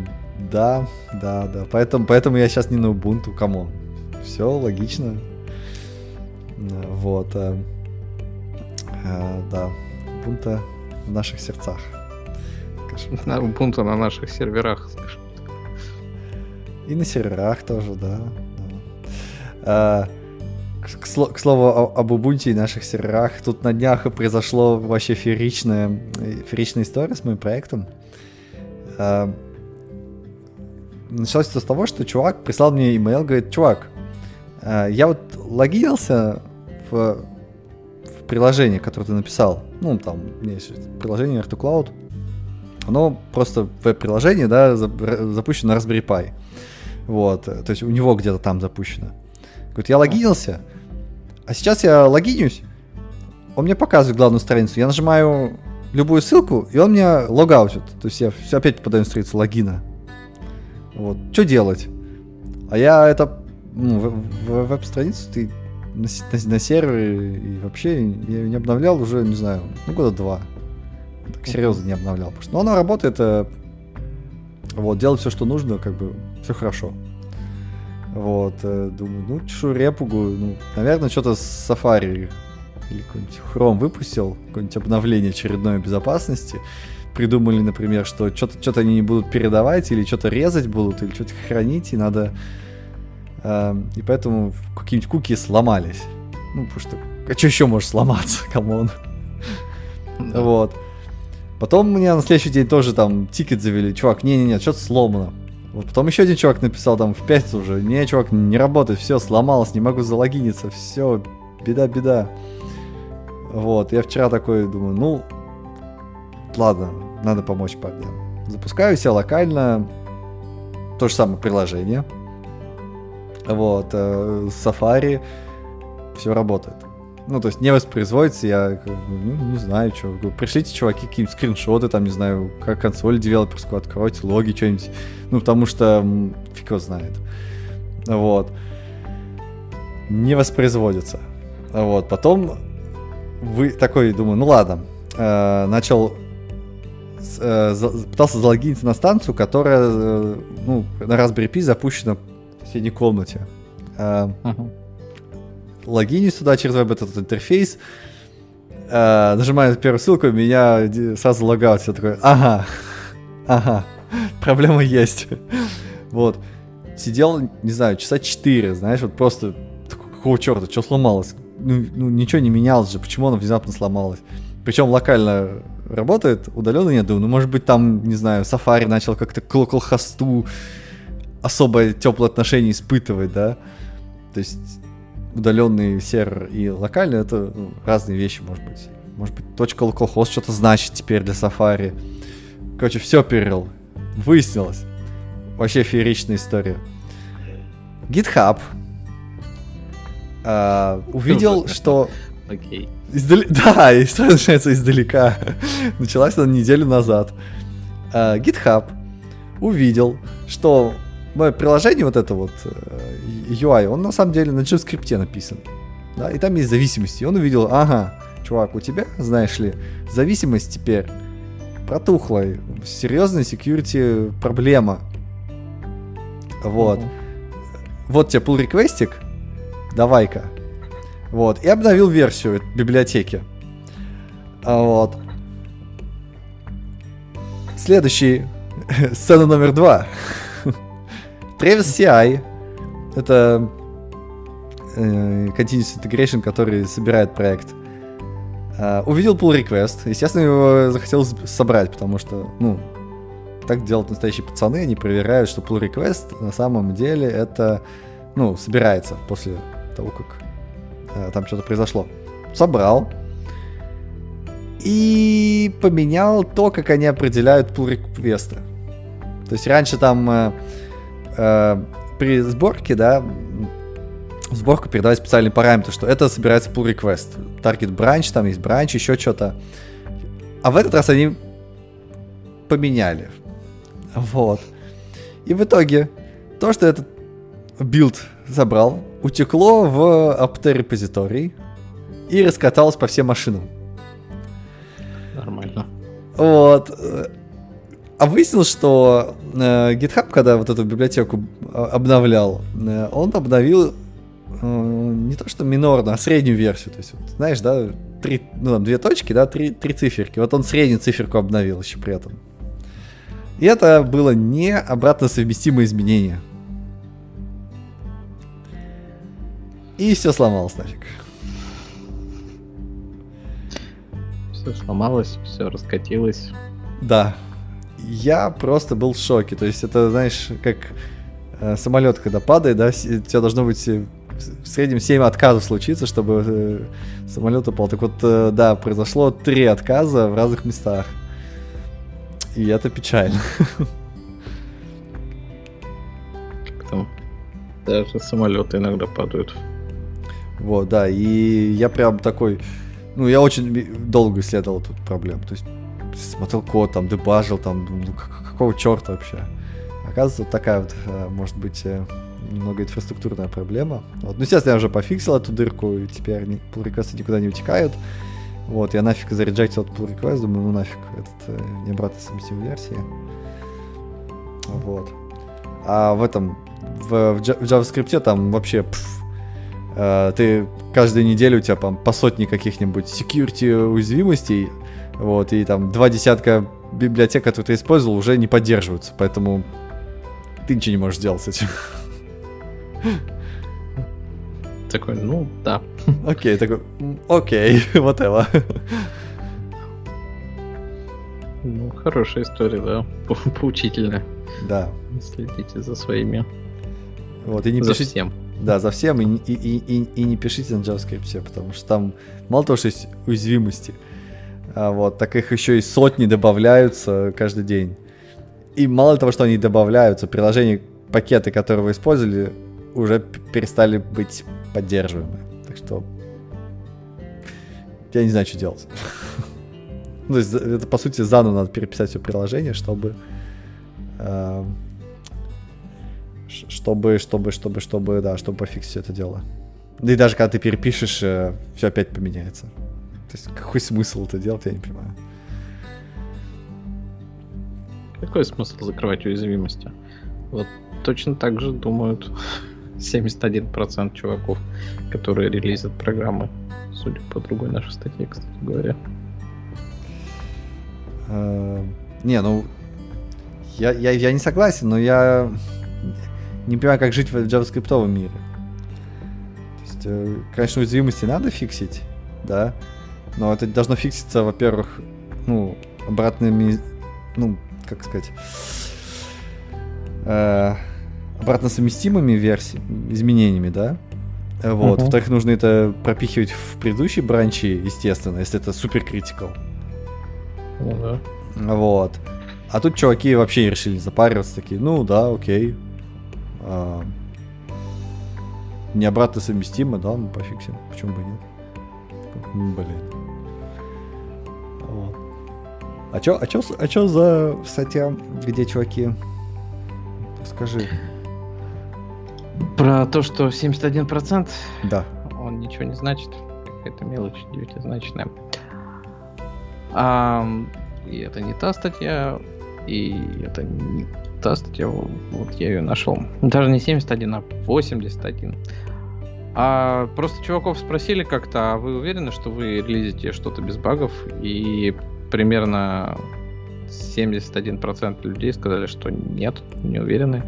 да, да, да. Поэтому, поэтому я сейчас не на Ubuntu, камон. Все логично. Вот. Э, э, да. Ubuntu в наших сердцах. На Ubuntu на наших серверах, скажем так. И на серверах тоже, да. да. Э, к, сло, к слову о, об Ubuntu и наших серверах. Тут на днях произошло вообще фееричная, фееричная история с моим проектом. Uh, началось все с того, что чувак прислал мне имейл, говорит, чувак, uh, я вот логинился в, в приложение, которое ты написал, ну там у меня есть приложение AirToCloud, оно просто веб-приложение, да, запущено на Raspberry Pi, вот, то есть у него где-то там запущено. Говорит, я логинился, а сейчас я логинюсь, он мне показывает главную страницу, я нажимаю любую ссылку, и он меня логаутит. То есть я все опять попадаю на страницу логина. Вот. Что делать? А я это... Ну, веб-страницу ты на, на, на сервере и вообще я ее не обновлял уже, не знаю, ну, года два. Так серьезно не обновлял. Потому что, но она работает, э, вот, делает все, что нужно, как бы, все хорошо. Вот, э, думаю, ну, чешу репугу, ну, наверное, что-то с Safari или какой-нибудь Chrome выпустил, какое-нибудь обновление очередной безопасности. Придумали, например, что что-то, что-то они не будут передавать, или что-то резать будут, или что-то хранить, и надо... Э, и поэтому какие-нибудь куки сломались. Ну, потому что... А что еще может сломаться? Камон. Вот. Потом у меня на следующий день тоже там тикет завели. Чувак, не-не-не, что-то сломано. Вот потом еще один чувак написал там в пятницу уже. Не, чувак, не работает, все, сломалось, не могу залогиниться, все, беда-беда. Вот, я вчера такой думаю, ну, ладно, надо помочь парням. Запускаю себе локально то же самое приложение. Вот, Safari, все работает. Ну, то есть не воспроизводится, я, ну, не знаю, что. Пришлите, чуваки, какие-нибудь скриншоты, там, не знаю, как консоль девелоперскую откройте, логи, что-нибудь. Ну, потому что фиг его знает. Вот. Не воспроизводится. Вот. Потом вы такой, думаю, ну ладно. Э, начал, э, за, пытался залогиниться на станцию, которая, э, ну, на Raspberry Pi запущена в соседней комнате. Э, uh-huh. Логинюсь сюда через веб этот интерфейс, э, нажимаю первую ссылку, меня сразу логаут, я такой, ага, ага, проблема есть. Вот, сидел, не знаю, часа четыре, знаешь, вот просто, какого черта, что сломалось? Ну, ну, ничего не менялось же, почему оно внезапно сломалось? Причем локально работает, удаленно, я думаю, ну, может быть, там, не знаю, Safari начал как-то к локал-хосту особое теплое отношение испытывать, да? То есть... Удаленный сервер и локальный — это, ну, разные вещи, может быть. Может быть, точка localhost что-то значит теперь для Safari. Короче, все перерыл. Выяснилось. Вообще фееричная история. GitHub э, увидел, ну, что... Okay. Издали... Да, история начинается издалека. Началась она неделю назад. Э, GitHub увидел, что... Мое приложение вот это вот, ю ай, он на самом деле на JavaScript написан. Да, и там есть зависимости. И он увидел, ага, чувак, у тебя, знаешь ли, зависимость теперь протухла. Серьезная security проблема. Вот. Mm-hmm. Вот тебе pull requestик. Давай-ка. Вот. И обновил версию библиотеки. Вот. Следующий. Сцена номер два. Travis си ай — это э, Continuous Integration, который собирает проект. Э, увидел pull request, естественно, его захотелось собрать, потому что, ну, так делают настоящие пацаны, они проверяют, что pull request на самом деле это, ну, собирается после того, как э, там что-то произошло. Собрал и поменял то, как они определяют pull request. То есть раньше там... Э, при сборке, да, в сборку передавать специальные параметры, что это собирается pull request, target branch, там есть branch, еще что-то. А в этот раз они поменяли. Вот. И в итоге то, что этот билд забрал, утекло в апт-репозиторий и раскаталось по всем машинам. Нормально. Вот. А выяснилось, что э, GitHub, когда вот эту библиотеку обновлял, э, он обновил э, не то что минорно, а среднюю версию. То есть, вот, знаешь, да, три, ну, там, две точки, да, три, три циферки. Вот он среднюю циферку обновил еще при этом. И это было не обратно совместимое изменение. И все сломалось нафиг. Все сломалось, все раскатилось. Да. Я просто был в шоке. То есть это, знаешь, как э, самолет, когда падает, да, с- у тебя должно быть э, в среднем семь отказов случиться, чтобы э, самолет упал. Так вот, э, да, произошло три отказа в разных местах. И это печально. Как там? Даже самолеты иногда падают. Вот, да, и я прям такой... Ну, я очень долго исследовал тут проблем. То есть смотрел код, там, дебажил, там, думал, какого черта вообще? Оказывается, вот такая вот, может быть, немного инфраструктурная проблема. Вот. Ну, естественно, я уже пофиксил эту дырку, и теперь pull-реквесты никуда не утекают. Вот, я нафиг зареджектил от pull-request, думаю, ну нафиг, этот не обратно совместимой версии. Вот. А в этом, в, в JavaScript там вообще... Пфф, ты каждую неделю у тебя там по сотне каких-нибудь security уязвимостей, вот, и там два десятка библиотек, которые ты использовал, уже не поддерживаются, поэтому ты ничего не можешь сделать с этим. Такой, ну, да. Окей, такой, окей, whatever. Ну, хорошая история, да, поучительная. Да. Следите за своими. Вот, и не пишите... За всем. Да, за всем, и, и, и, и не пишите на JavaScript, потому что там мало того, что есть уязвимости, вот, так их еще и сотни добавляются каждый день. И мало того, что они добавляются, приложения, пакеты, которые вы использовали, уже перестали быть поддерживаемы. Так что я не знаю, что делать. То есть это, по сути, заново надо переписать все приложение, чтобы... Чтобы, чтобы, чтобы, чтобы, да, чтобы пофиксить все это дело. Да и даже когда ты перепишешь, все опять поменяется. То есть какой смысл это делать, я не понимаю. Какой смысл закрывать уязвимости? Вот точно так же думают семьдесят один процент чуваков, которые релизят программы. Судя по другой нашей статье, кстати говоря. Не, ну... Я, я, я не согласен, но я... не понимаю, как жить в JavaScript-овом мире. То есть, конечно, уязвимости надо фиксить, да, но это должно фикситься, во-первых, ну, обратными, ну, как сказать, э, обратно совместимыми версиями, изменениями, да. Вот. Uh-huh. Во-вторых, нужно это пропихивать в предыдущие бранчи, естественно, если это суперкритикал. Uh-huh. Вот. А тут чуваки вообще решили запариваться, такие, ну да, окей. А, не обратно совместимо, да, мы пофиксим. Почему бы нет? Блин. Вот. А чё, а чё, а чё за статья, где чуваки? Скажи. Про то, что семьдесят один процент? Да. Он ничего не значит. Какая-то мелочь девятизначная. А, и это не та статья, и это не... Та статья, вот я ее нашел. Даже не семьдесят один, а восемьдесят один. А просто чуваков спросили как-то, а вы уверены, что вы релизите что-то без багов? И примерно семьдесят один процент людей сказали, что нет, не уверены.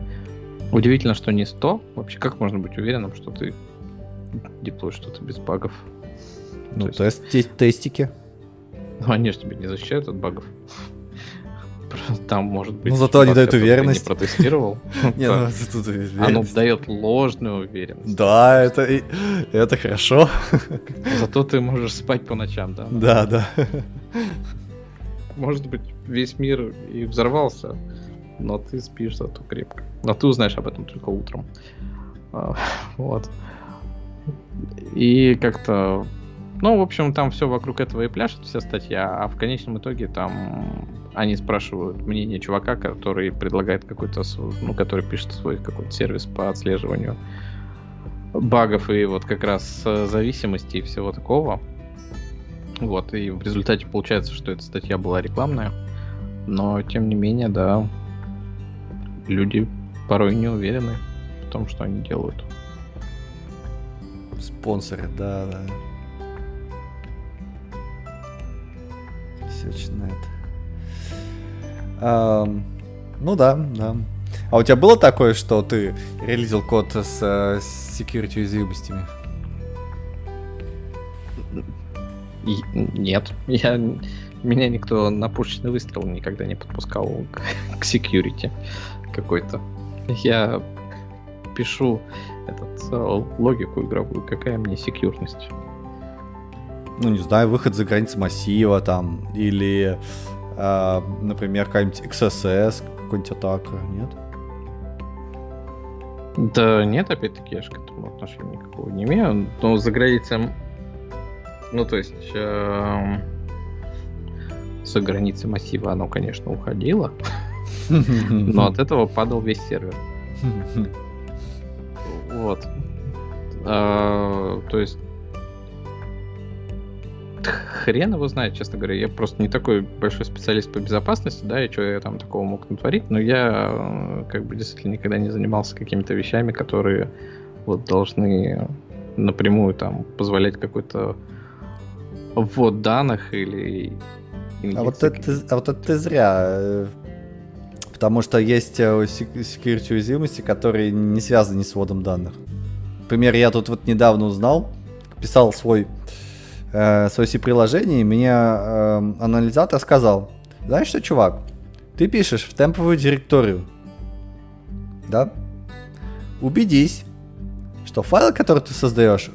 Удивительно, что не сто. Вообще, как можно быть уверенным, что ты деплоишь что-то без багов? Ну, то есть... тест, тестики. Ну, они же тебе не защищают от багов. Там может быть... Ну, зато они дают уверенность. Не протестировал. Оно дает ложную уверенность. Да, это хорошо. Зато ты можешь спать по ночам, да? Да, да. Может быть, весь мир и взорвался, но ты спишь зато крепко. Но ты узнаешь об этом только утром. Вот. И как-то... Ну, в общем, там все вокруг этого и пляшет, вся статья, а в конечном итоге там они спрашивают мнение чувака, который предлагает какой-то, ну, который пишет свой какой-то сервис по отслеживанию багов и вот как раз зависимости и всего такого. Вот, и в результате получается, что эта статья была рекламная, но, тем не менее, да, люди порой не уверены в том, что они делают. Спонсоры, да, да. Начинает. А, ну да, да. А у тебя было такое, что ты релизил код с, с security уязвимостями? Нет. Я, меня никто на пушечный выстрел никогда не подпускал к, к security какой-то. Я пишу этот, логику игровую, какая мне секьюрность. Ну, не знаю, выход за границы массива там, или, э, например, какая-нибудь икс эс эс, какой-нибудь атака, нет? Да нет, опять-таки, я же к этому отношения никакого не имею, но за границей Ну, то есть э-м, за границы массива оно, конечно, уходило, но от этого падал весь сервер. Вот. То есть хрен его знает, честно говоря. Я просто не такой большой специалист по безопасности, да, и что я там такого мог натворить, но я как бы действительно никогда не занимался какими-то вещами, которые вот должны напрямую там позволять какой-то ввод данных или... А вот, это, а вот это ты зря, потому что есть security уязвимости, которые не связаны с вводом данных. Например, я тут вот недавно узнал, писал свой свое си-приложение, и мне э, анализатор сказал: знаешь что, чувак, ты пишешь в темповую директорию, да? Убедись, что файл, который ты создаешь,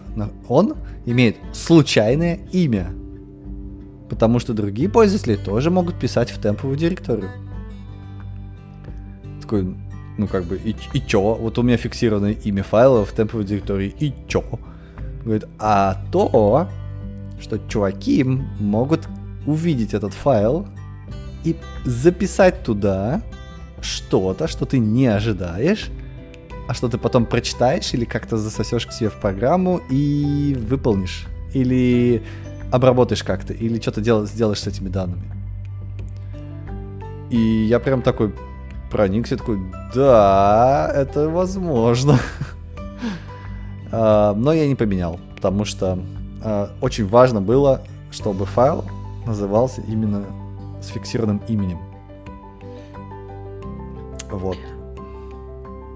он имеет случайное имя, потому что другие пользователи тоже могут писать в темповую директорию. Такой, ну как бы, и, и чё? Вот у меня фиксированное имя файла в темповой директории, и чё? Говорит, а то... что чуваки могут увидеть этот файл и записать туда что-то, что ты не ожидаешь, а что ты потом прочитаешь или как-то засосешь к себе в программу и выполнишь, или обработаешь как-то, или что-то дел- сделаешь с этими данными. И я прям такой проникся, такой, да, это возможно. Но я не поменял, потому что очень важно было, чтобы файл назывался именно с фиксированным именем. Вот.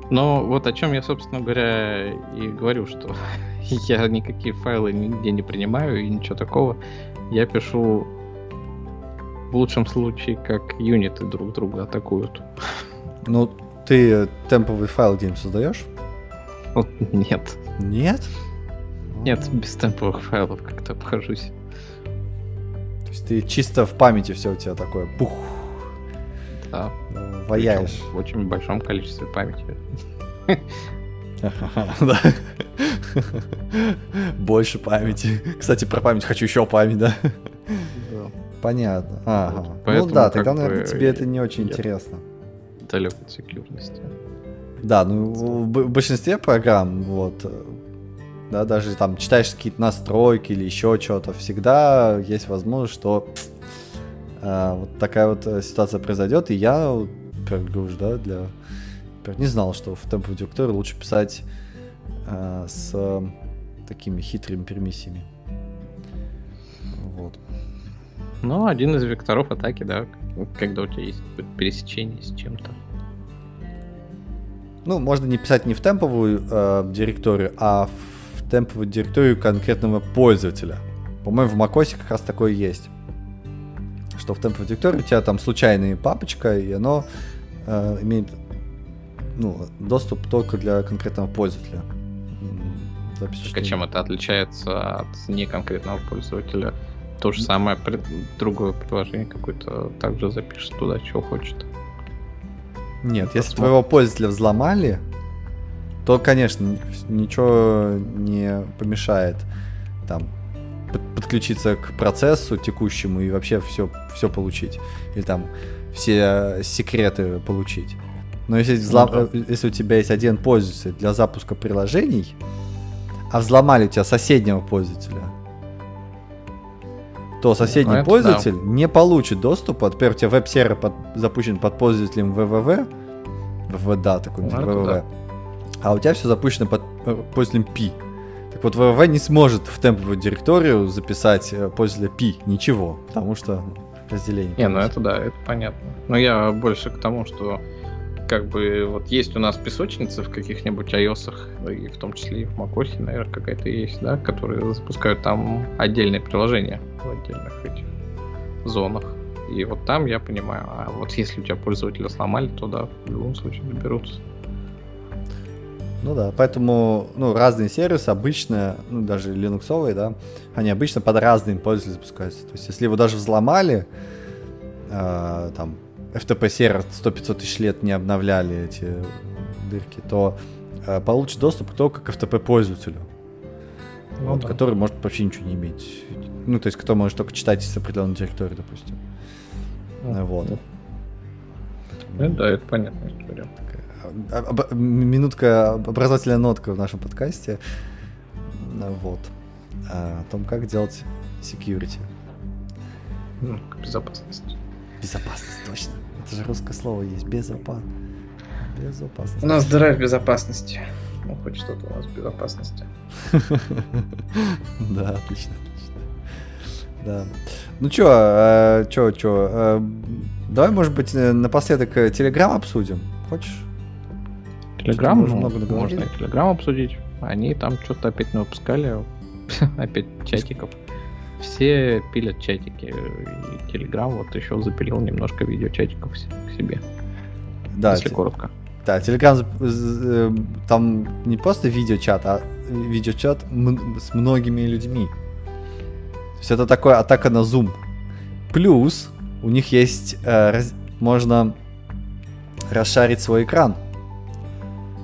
Ну, вот о чем я, собственно говоря, и говорю, что я никакие файлы нигде не принимаю и ничего такого. Я пишу в лучшем случае, как юниты друг друга атакуют. Ну, ты темповый файл где-нибудь создаешь? Вот нет. Нет? Нет, без темповых файлов как-то обхожусь. То есть ты чисто в памяти все у тебя такое, пух. Да. Ваяешь. В очень большом количестве памяти. Больше памяти. Кстати, про память хочу еще память, да? Понятно. Ага. Ну да, тогда, наверное, тебе это не очень интересно. Далек от секьюрности. Да, ну в большинстве программ, вот... Да, даже там читаешь какие-то настройки или еще что-то, всегда есть возможность, что э, вот такая вот ситуация произойдет. И я, например, говорю, да, для... не знал, что в темповой директории лучше писать э, с э, такими хитрыми пермиссиями. Вот. Ну, один из векторов атаки, да, когда у тебя есть пересечение с чем-то. Ну, можно не писать не в темповую э, директорию, а в темповую директорию конкретного пользователя. По-моему, в macOS как раз такое есть. Что в темповой директории у тебя там случайная папочка, и оно э, имеет, ну, доступ только для конкретного пользователя. Запись, так, а чем это отличается от неконкретного пользователя? То же самое, другое приложение какое-то также запишет туда, чего хочет. Нет, посмотрим. Если твоего пользователя взломали, то, конечно, ничего не помешает там подключиться к процессу текущему и вообще все, все получить. Или там все секреты получить. Но если, взлом... mm-hmm. если у тебя есть один пользователь для запуска приложений, а взломали у тебя соседнего пользователя, то соседний mm-hmm. пользователь mm-hmm. не получит доступа. Теперь у тебя веб-сервер под... запущен под пользователем www. www, да, такой mm-hmm. www. А у тебя все запущено под пользователем P. Так вот, вэ вэ вэ не сможет в темповую директорию записать пользователя P ничего, потому что разделение... Не, ну это да, это понятно. Но я больше к тому, что как бы вот есть у нас песочницы в каких-нибудь iOS-ах, и в том числе и в macOS, наверное, какая-то есть, да, которые запускают там отдельные приложения в отдельных этих зонах. И вот там я понимаю, а вот если у тебя пользователя сломали, то да, в любом случае доберутся. Ну да, поэтому, ну, разные сервисы обычно, ну, даже линуксовые, да, они обычно под разные пользователи запускаются. То есть, если его даже взломали, э, там, эф тэ пэ-сервер сто-пятьсот тысяч лет не обновляли эти дырки, то э, получит доступ только к эф тэ пэ-пользователю. ну, вот, да. Который может вообще ничего не иметь. Ну, то есть, кто может только читать с определенной территории, допустим. Ну, вот. Да. Поэтому... да, это понятная история. Такая... Об... Минутка, образовательная нотка в нашем подкасте. Вот. О том, как делать security. Ну, безопасность. Безопасность, точно. Это же русское слово есть. Безопас... Безопасность. У нас дыра в безопасности. Ну, хоть что-то у нас в безопасности. Да, отлично, отлично. Да. Ну чё, чё, чё. Давай, может быть, напоследок Telegram обсудим. Хочешь? Telegram? Можно и Telegram обсудить. Они там что-то опять навыпускали. Опять чатиков. Все пилят чатики. И Telegram вот еще запилил немножко видеочатиков к себе. Да, если те... коротко. Да, Telegram там не просто видеочат, а видеочат м- с многими людьми. То есть это такое атака на Zoom. Плюс у них есть... Э, раз... Можно расшарить свой экран.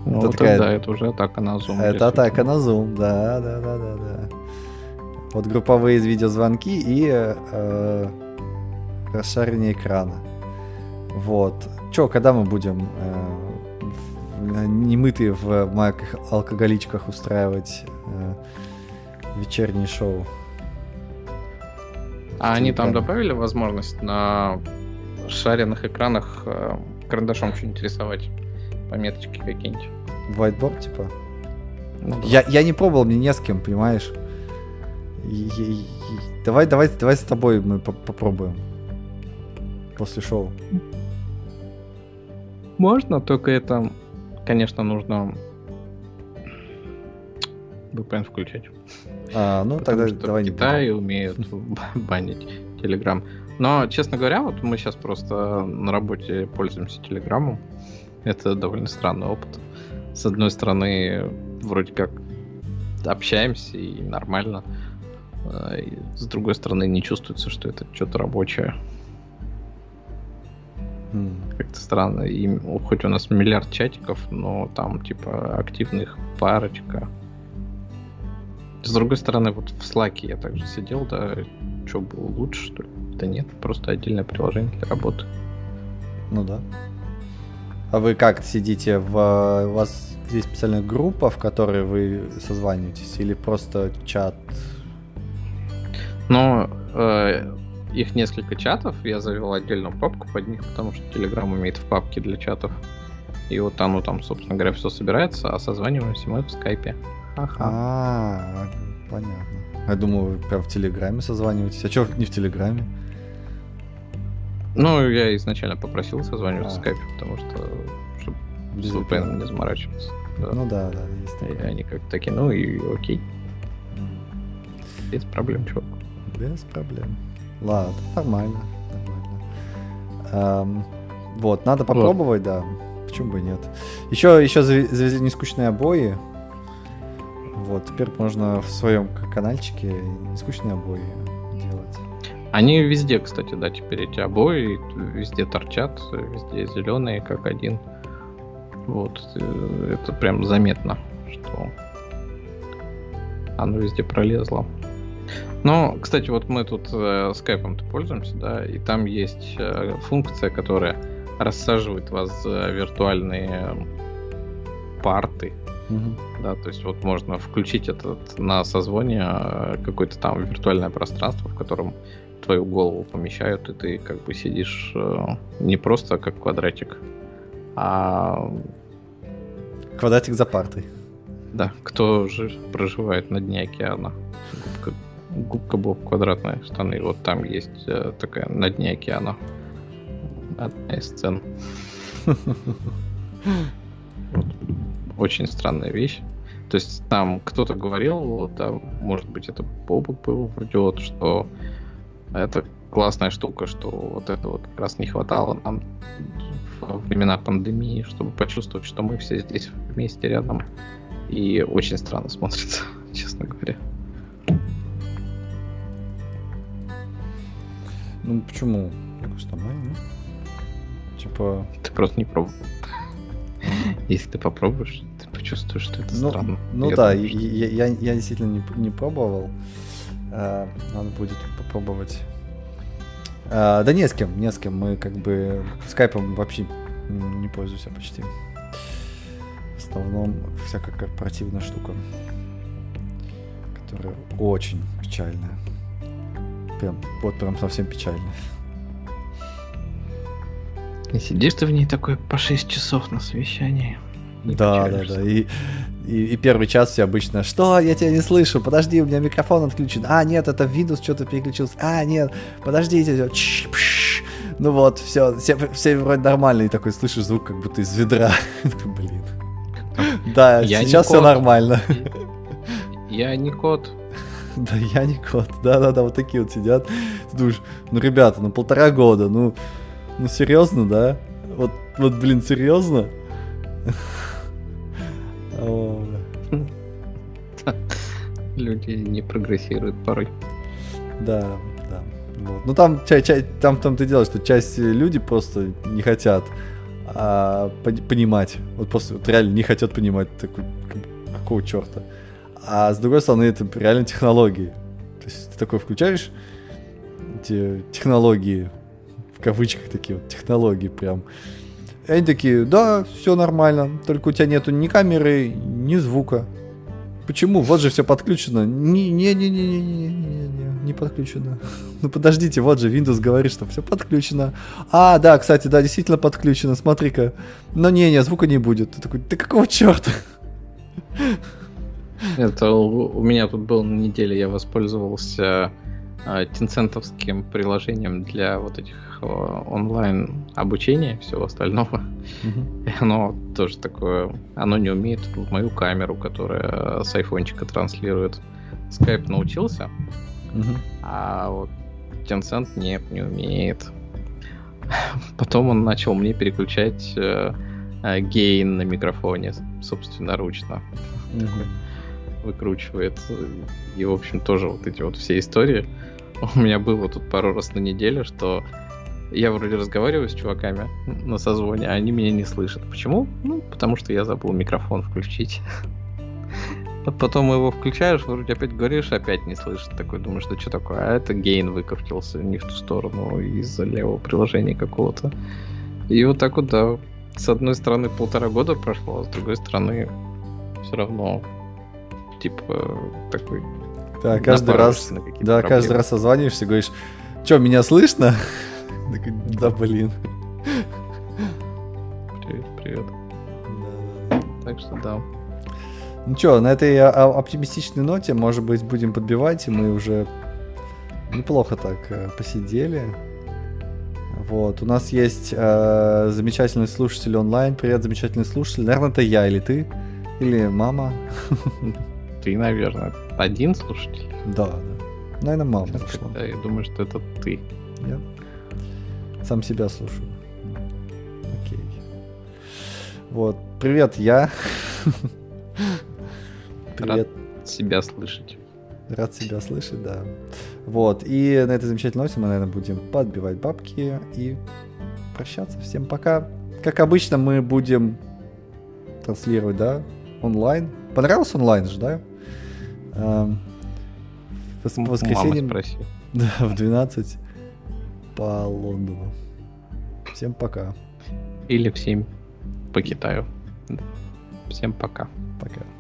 Ну, это вот такая... да, это уже атака на Zoom. Это атака на Zoom, да, да, да, да, да. Вот групповые видеозвонки и э, расшаривание экрана. Вот. Че, когда мы будем э, немытые в майках алкоголичках устраивать э, вечернее шоу? А они там добавили возможность на шаренных экранах э, карандашом что-нибудь рисовать? Пометочки какие-нибудь? Whiteboard, типа? Ну, да. я, я не пробовал, мне не с кем, понимаешь? И, и, и, давай, давай, давай с тобой мы попробуем. После шоу. Можно, только это, конечно, нужно ви пи эн включать. А, ну потому тогда что давай в Китае не умеют банить Telegram. Но, честно говоря, вот мы сейчас просто на работе пользуемся Telegram. Это довольно странный опыт. С одной стороны, вроде как общаемся и нормально. И с другой стороны, не чувствуется, что это что-то рабочее. Как-то странно. И, хоть у нас миллиард чатиков, но там типа активных парочка. С другой стороны, вот в Slack'е я также сидел, да, что было лучше, что ли? Да нет, просто отдельное приложение для работы. Ну да. А вы как сидите? В... У вас есть специальная группа, в которой вы созваниваетесь, или просто чат? Ну, э... их несколько чатов, я завел отдельную папку под них, потому что Telegram умеет в папке для чатов. И вот оно там, собственно говоря, все собирается, а созваниваемся мы в Скайпе. Ага. А, понятно. Я думал, вы прям в Телеграме созваниваетесь. А что не в Телеграме? Ну, я изначально попросил созваниваться а. в Скайпе, потому что чтобы с ви пи эн не заморачиваться. Да. Ну да, да, есть такое. И они как-то такие, ну и окей. Mm. Без проблем, чувак. Без проблем. Ладно, нормально, нормально. Эм, вот, надо попробовать, вот. Да. Почему бы и нет? Еще, еще завезли нескучные обои. Вот, теперь можно в своем канальчике нескучные обои делать. Они везде, кстати, да, теперь эти обои везде торчат, везде зеленые, как один. Вот, это прям заметно, что оно везде пролезло. Ну, кстати, вот мы тут э, скайпом-то пользуемся, да, и там есть э, функция, которая рассаживает вас за виртуальные парты, mm-hmm. да, то есть вот можно включить этот на созвоне э, какое-то там виртуальное пространство, в котором твою голову помещают, и ты как бы сидишь э, не просто как квадратик, а... Квадратик за партой. Да, кто же проживает на дне океана. Губка Боб квадратные штаны. Вот там есть э, такая на дне океана. Одна из сцен. Очень странная вещь. То есть там кто-то говорил, может быть, это Бобок был, вроде, что это классная штука, что вот это вот как раз не хватало нам во времена пандемии, чтобы почувствовать, что мы все здесь вместе рядом. И очень странно смотрится, честно говоря. Ну почему? Я просто нормально, ну. Типа. Ты просто не пробовал. Если ты попробуешь, ты чувствую, что это ну, странно. Ну я да, думаю, что... я, я, я действительно не, не пробовал. А, надо будет попробовать. А, да не с кем, не с кем. Мы как бы скайпом вообще не пользуемся почти. В основном всякая корпоративная штука, которая очень печальная. Прям, вот прям совсем печальная. И сидишь ты в ней такой по шесть часов на совещании. Да, да, да. И, и, и первый час все обычно. Что? Я тебя не слышу. Подожди, у меня микрофон отключен. А, нет, это Windows что-то переключился. А, нет, подождите. Ну вот, все, все, все вроде нормально. И такой слышишь звук, как будто из ведра. Блин. Да, я сейчас все нормально. Я не кот. Да, я не кот. Да, да, да, вот такие вот сидят. Ты думаешь, ну, ребята, ну полтора года, ну, ну серьезно, да? Вот, вот, блин, серьезно? Люди не прогрессируют порой. Да, да. Вот. Ну там, чай, чай, там, там ты делаешь, что часть людей просто не хотят а, понимать. Вот просто вот реально не хотят понимать такой, какого черта. А с другой стороны, это реально технологии. То есть ты такой включаешь эти технологии, в кавычках такие вот технологии прям. И они такие, да, все нормально, только у тебя нету ни камеры, ни звука. Почему? Вот же все подключено. Не-не-не-не-не-не-не, не подключено. Ну подождите, вот же Windows говорит, что все подключено. А, да, кстати, да, действительно подключено, смотри-ка. Но не-не, звука не будет. Ты такой, ты какого черта? Это у меня тут был на неделе, я воспользовался тинцентовским приложением для вот этих онлайн обучения и всего остального. Mm-hmm. И оно тоже такое, оно не умеет мою камеру, которая с айфончика транслирует. Skype научился, mm-hmm. а вот Tencent нет, не умеет. Потом он начал мне переключать э, э, гейн на микрофоне собственноручно. Mm-hmm. Выкручивает. И в общем тоже вот эти вот все истории. У меня было тут пару раз на неделю, что я вроде разговариваю с чуваками на созвоне, а они меня не слышат. Почему? Ну, потому что я забыл микрофон включить. А потом его включаешь, вроде опять говоришь, опять не слышат. Такой думаешь, да что такое? А это гейн выкрутился не в ту сторону из-за левого приложения какого-то. И вот так вот, да. С одной стороны, полтора года прошло, а с другой стороны, все равно, типа, такой... Да, каждый раз, да, каждый раз созваниваешься и говоришь, что, меня слышно? Да, блин. Привет, привет. Да. Так что да. Ну что, на этой оптимистичной ноте, может быть, будем подбивать. Мы уже неплохо так посидели. Вот. У нас есть э, замечательный слушатель онлайн. Привет, замечательный слушатель. Наверное, это я или ты, или мама. Ты, наверное, один слушатель? Да, да. Наверное, мама слушала. Да, я думаю, что это ты. Я сам себя слушаю. Окей. Вот. Привет, я. Привет. Рад себя слышать. Рад себя слышать, да. Вот. И на этой замечательной ноте мы, наверное, будем подбивать бабки и прощаться. Всем пока. Как обычно, мы будем транслировать, да, онлайн. Понравился онлайн же, да? В воскресенье да, в двенадцать по Лондону. Всем пока. Или в семь по Китаю. Всем пока. Пока.